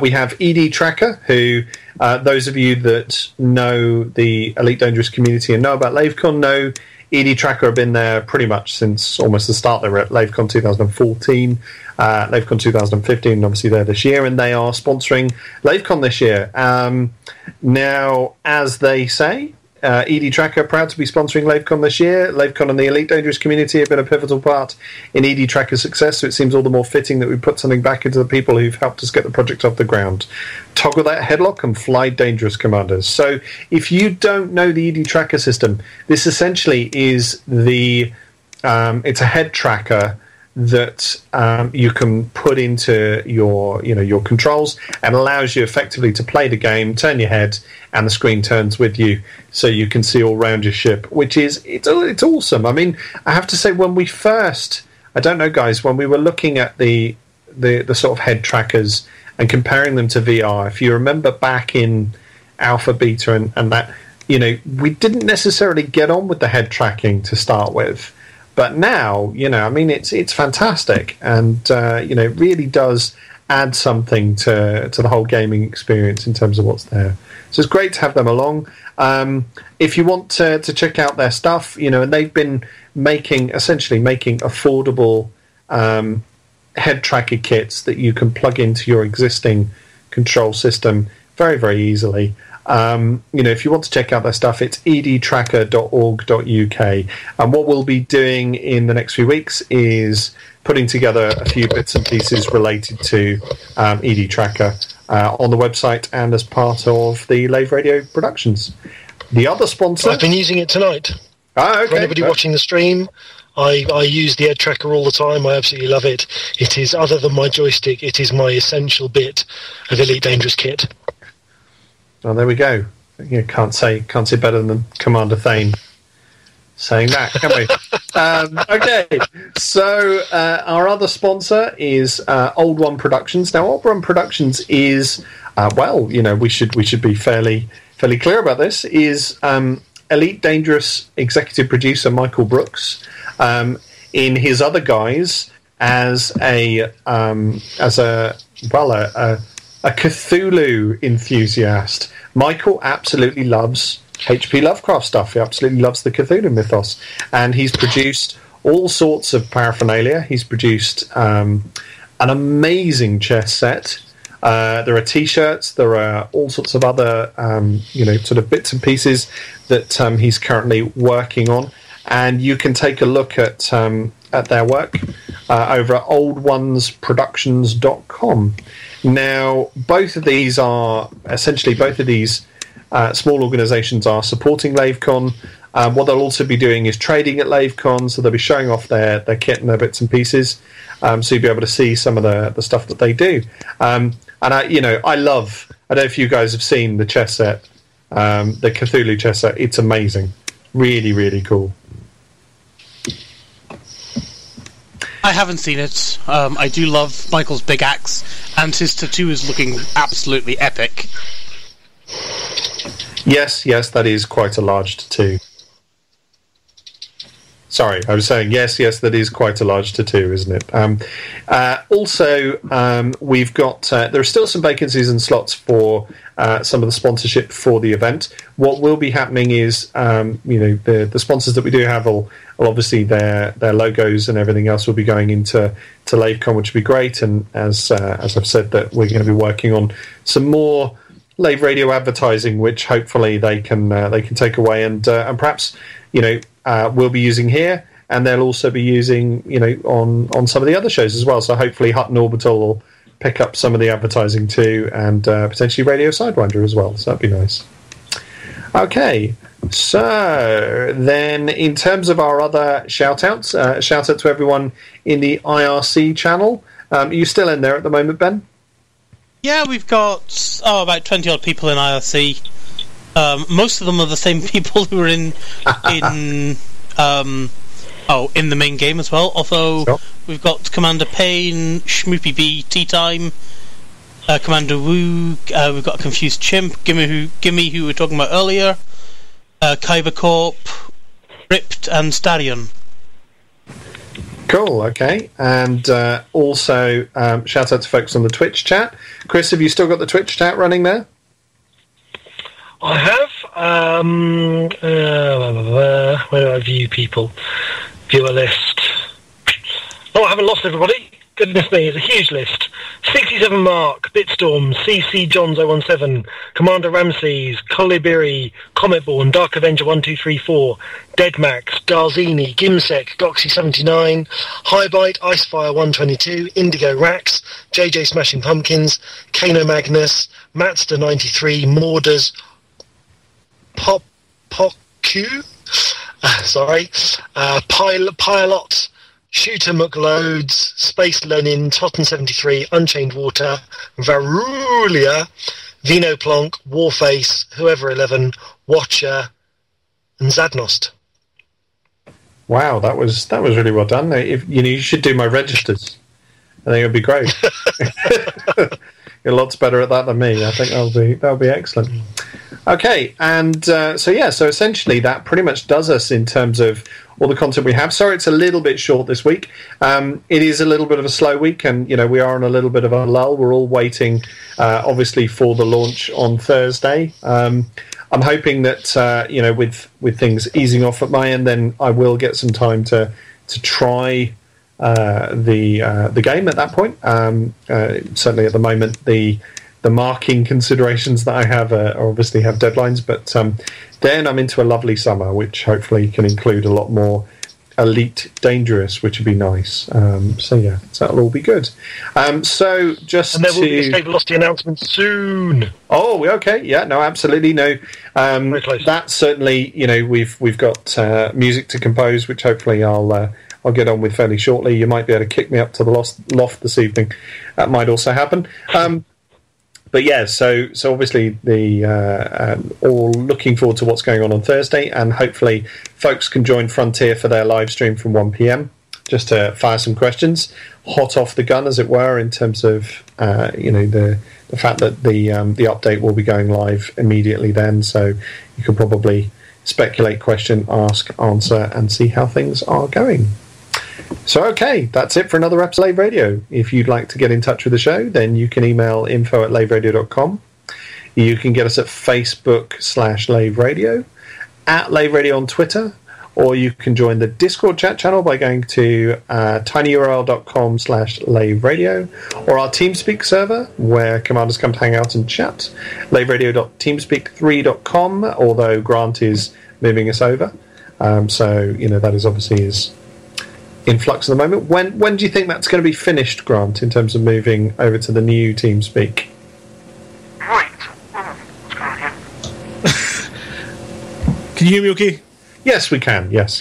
We have ED Tracker, who those of you that know the Elite Dangerous community and know about LaveCon know ED Tracker have been there pretty much since almost the start. They were at LaveCon 2014, LaveCon 2015, and obviously they're this year, and they are sponsoring LaveCon this year. Now, as they say, ED Tracker proud to be sponsoring LaveCon this year. LaveCon and the Elite Dangerous community have been a pivotal part in ED Tracker's success, so it seems all the more fitting that we put something back into the people who've helped us get the project off the ground. Toggle that headlock and fly dangerous, commanders. So if you don't know the ED Tracker system, this essentially is it's a head tracker that you can put into your controls and allows you effectively to play the game, turn your head, and the screen turns with you, so you can see all round your ship, which is it's awesome. I mean, I have to say, when we were looking at the sort of head trackers and comparing them to VR, if you remember back in alpha, beta, and that, you know, we didn't necessarily get on with the head tracking to start with. But now, you know, I mean, it's fantastic, and, you know, it really does add something to the whole gaming experience in terms of what's there. So it's great to have them along. If you want to check out their stuff, you know, and they've been making affordable head tracker kits that you can plug into your existing control system very, very easily. You know, if you want to check out their stuff, it's edtracker.org.uk. And what we'll be doing in the next few weeks is putting together a few bits and pieces related to ED Tracker on the website and as part of the Lave Radio Productions. The other sponsor... I've been using it tonight. Ah, okay. For anybody watching the stream, I use the Ed Tracker all the time. I absolutely love it. It is, other than my joystick, it is my essential bit of Elite Dangerous Kit. Well, there we go. You can't say better than Commander Thane saying that, can we? Okay, so our other sponsor is Old One Productions. Now, Old One Productions is well, you know, we should be fairly clear about this. Is Elite Dangerous executive producer Michael Brooks in his other guise as a Cthulhu enthusiast. Michael absolutely loves H.P. Lovecraft stuff. He absolutely loves the Cthulhu mythos. And he's produced all sorts of paraphernalia. He's produced an amazing chess set. There are T-shirts. There are all sorts of other, you know, sort of bits and pieces that he's currently working on. And you can take a look at their work over at oldonesproductions.com. Now, both of these small organisations are supporting LaveCon. What they'll also be doing is trading at LaveCon, so they'll be showing off their kit and their bits and pieces, so you'll be able to see some of the stuff that they do. And, I don't know if you guys have seen the chess set, the Cthulhu chess set. It's amazing. Really, really cool. I haven't seen it. I do love Michael's big axe, and his tattoo is looking absolutely epic. Yes, that is quite a large tattoo. Sorry, I was saying yes, that is quite a large tattoo, isn't it? We've got... there are still some vacancies and slots for some of the sponsorship for the event. What will be happening is, you know, the sponsors that we do have will obviously their logos and everything else will be going into LaveCon, which will be great. And as I've said, that we're going to be working on some more Lave Radio advertising, which hopefully they can take away and perhaps, you know, we'll be using here, and they'll also be using, you know, on some of the other shows as well. So hopefully Hutton Orbital will pick up some of the advertising too, and potentially Radio Sidewinder as well. So that'd be nice. Okay, so then in terms of our other shout-outs, shout out to everyone in the IRC channel. Are you still in there at the moment, Ben? Yeah, we've got about 20-odd people in IRC. Most of them are the same people who are in the main game as well. Although sure. We've got Commander Payne, Schmoopy B, Tea Time, Commander Wu. We've got Confused Chimp, Gimme, who we were talking about earlier, Kyber Corp, Ripped, and Starion. Cool. Okay, and also shout out to folks on the Twitch chat. Chris, have you still got the Twitch chat running there? I have. Where do I view people? View a list. Oh, I haven't lost everybody. Goodness me, it's a huge list. 67 Mark, Bitstorm, CC Johns 017, Commander Ramses, Colibiri, Cometborn, Dark Avenger 1234, Deadmax, Darzini, Gimsec, Goxy 79, Highbite, Icefire 122, Indigo Rax, JJ Smashing Pumpkins, Kano Magnus, Matster 93, Morders, Pop Q, Pilot, Shooter McLoads, Space Lenin, Totten 73, Unchained Water, Varulia, Vino Plonk, Warface, Whoever 11, Watcher, and Zadnost. Wow, that was really well done. If, you know, you should do my registers. I think it would be great. You're lots better at that than me. I think that'll be excellent. Okay, and so essentially that pretty much does us in terms of all the content we have. Sorry, it's a little bit short this week. It is a little bit of a slow week, and you know we are on a little bit of a lull. We're all waiting, obviously, for the launch on Thursday. I'm hoping that you know, with things easing off at my end, then I will get some time to try the game at that point. Certainly, at the moment, the marking considerations that I have obviously have deadlines, but then I'm into a lovely summer, which hopefully can include a lot more Elite Dangerous, which would be nice. So yeah, that'll all be good. And there will be Escape Velocity announcement soon. Oh, okay, yeah, no, absolutely, no. That certainly, you know, we've got music to compose, which hopefully I'll get on with fairly shortly. You might be able to kick me up to the loft this evening. That might also happen. But yeah, so obviously the all looking forward to what's going on Thursday, and hopefully folks can join Frontier for their live stream from 1 PM just to fire some questions, hot off the gun as it were, in terms of you know the fact that the update will be going live immediately then, so you can probably speculate, question, ask, answer, and see how things are going. So, okay, that's it for another episode of Lave Radio. If you'd like to get in touch with the show, then you can email info@laveradio.com. You can get us at Facebook.com/Lave Radio, at Lave Radio on Twitter, or you can join the Discord chat channel by going to tinyurl.com/Lave Radio, or our TeamSpeak server, where commanders come to hang out and chat, laveradio.teamspeak3.com, although Grant is moving us over. So, you know, that is obviously his... in flux at the moment. When do you think that's going to be finished, Grant, in terms of moving over to the new TeamSpeak? Right. What's going on here? Can you hear me okay? Yes, we can. Yes.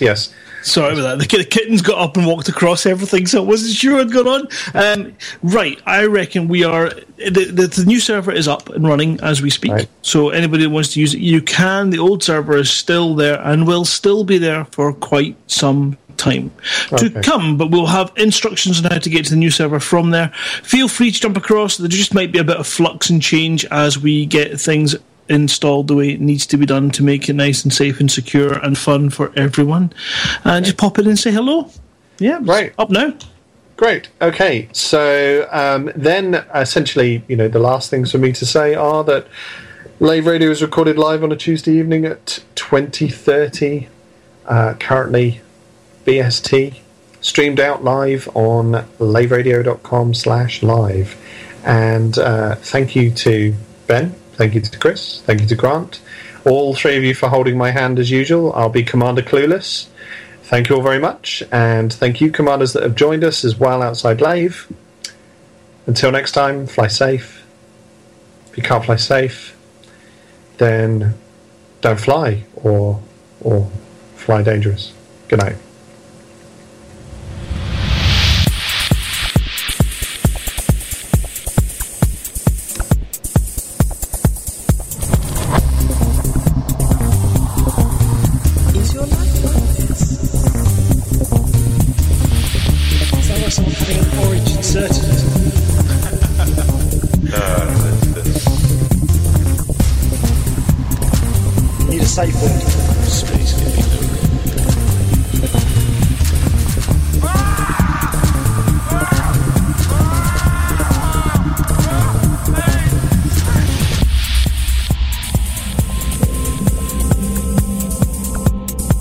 Sorry about that. The kitten's got up and walked across everything, so I wasn't sure what had gone on. Right, I reckon we are... The new server is up and running as we speak, right. So anybody that wants to use it, you can. The old server is still there and will still be there for quite some time to come, but we'll have instructions on how to get to the new server from there. Feel free to jump across. There just might be a bit of flux and change as we get things installed the way it needs to be done to make it nice and safe and secure and fun for everyone. And just pop in and say hello. Yeah, right. Up now. Great. Okay. So then essentially, you know, the last things for me to say are that Lave Radio is recorded live on a Tuesday evening at 20:30 currently BST, streamed out live on laveradio.com/live. And thank you to Ben, thank you to Chris, thank you to Grant, all three of you for holding my hand as usual. I'll be Commander Clueless. Thank you all very much, and thank you, commanders that have joined us as well outside Lave. Until next time, fly safe. If you can't fly safe, then don't fly, or fly dangerous. Good night.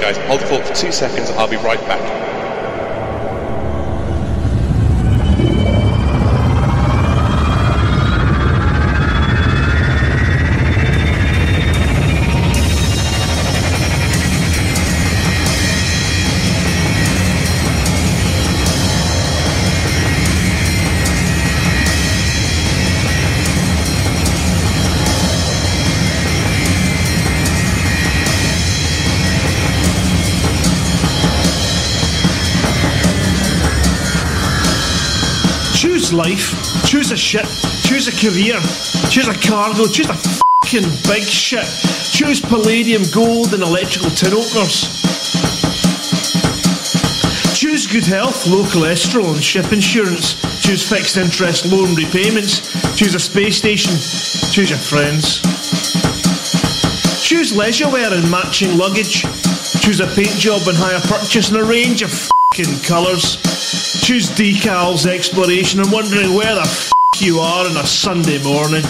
Guys, hold the thought for 2 seconds, I'll be right back. choose life, choose a ship, choose a career, choose a cargo, choose a f***ing big ship, choose palladium gold and electrical tin openers. Choose good health, low cholesterol and ship insurance. Choose fixed interest loan repayments. Choose a space station. Choose your friends. Choose leisure wear and matching luggage. Choose a paint job and hire purchase in a range of f***ing colours. Choose decals, exploration and wondering where the f*** you are on a Sunday morning.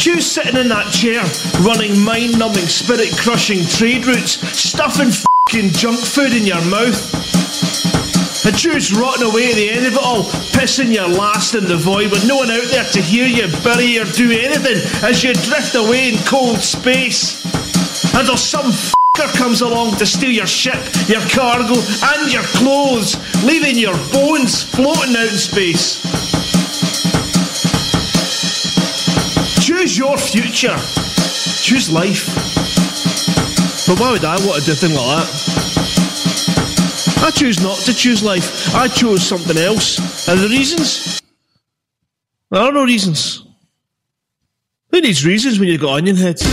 Choose sitting in that chair, running mind-numbing, spirit-crushing trade routes, stuffing f***ing junk food in your mouth. And choose rotting away at the end of it all, pissing your last in the void with no one out there to hear you, bury or do anything as you drift away in cold space. Until some f***er comes along to steal your ship, your cargo and your clothes, leaving your bones floating out in space. Choose your future. Choose life. But why would I want to do a thing like that? I choose not to choose life. I chose something else. And the reasons? There are no reasons. Who needs reasons when you've got onion heads?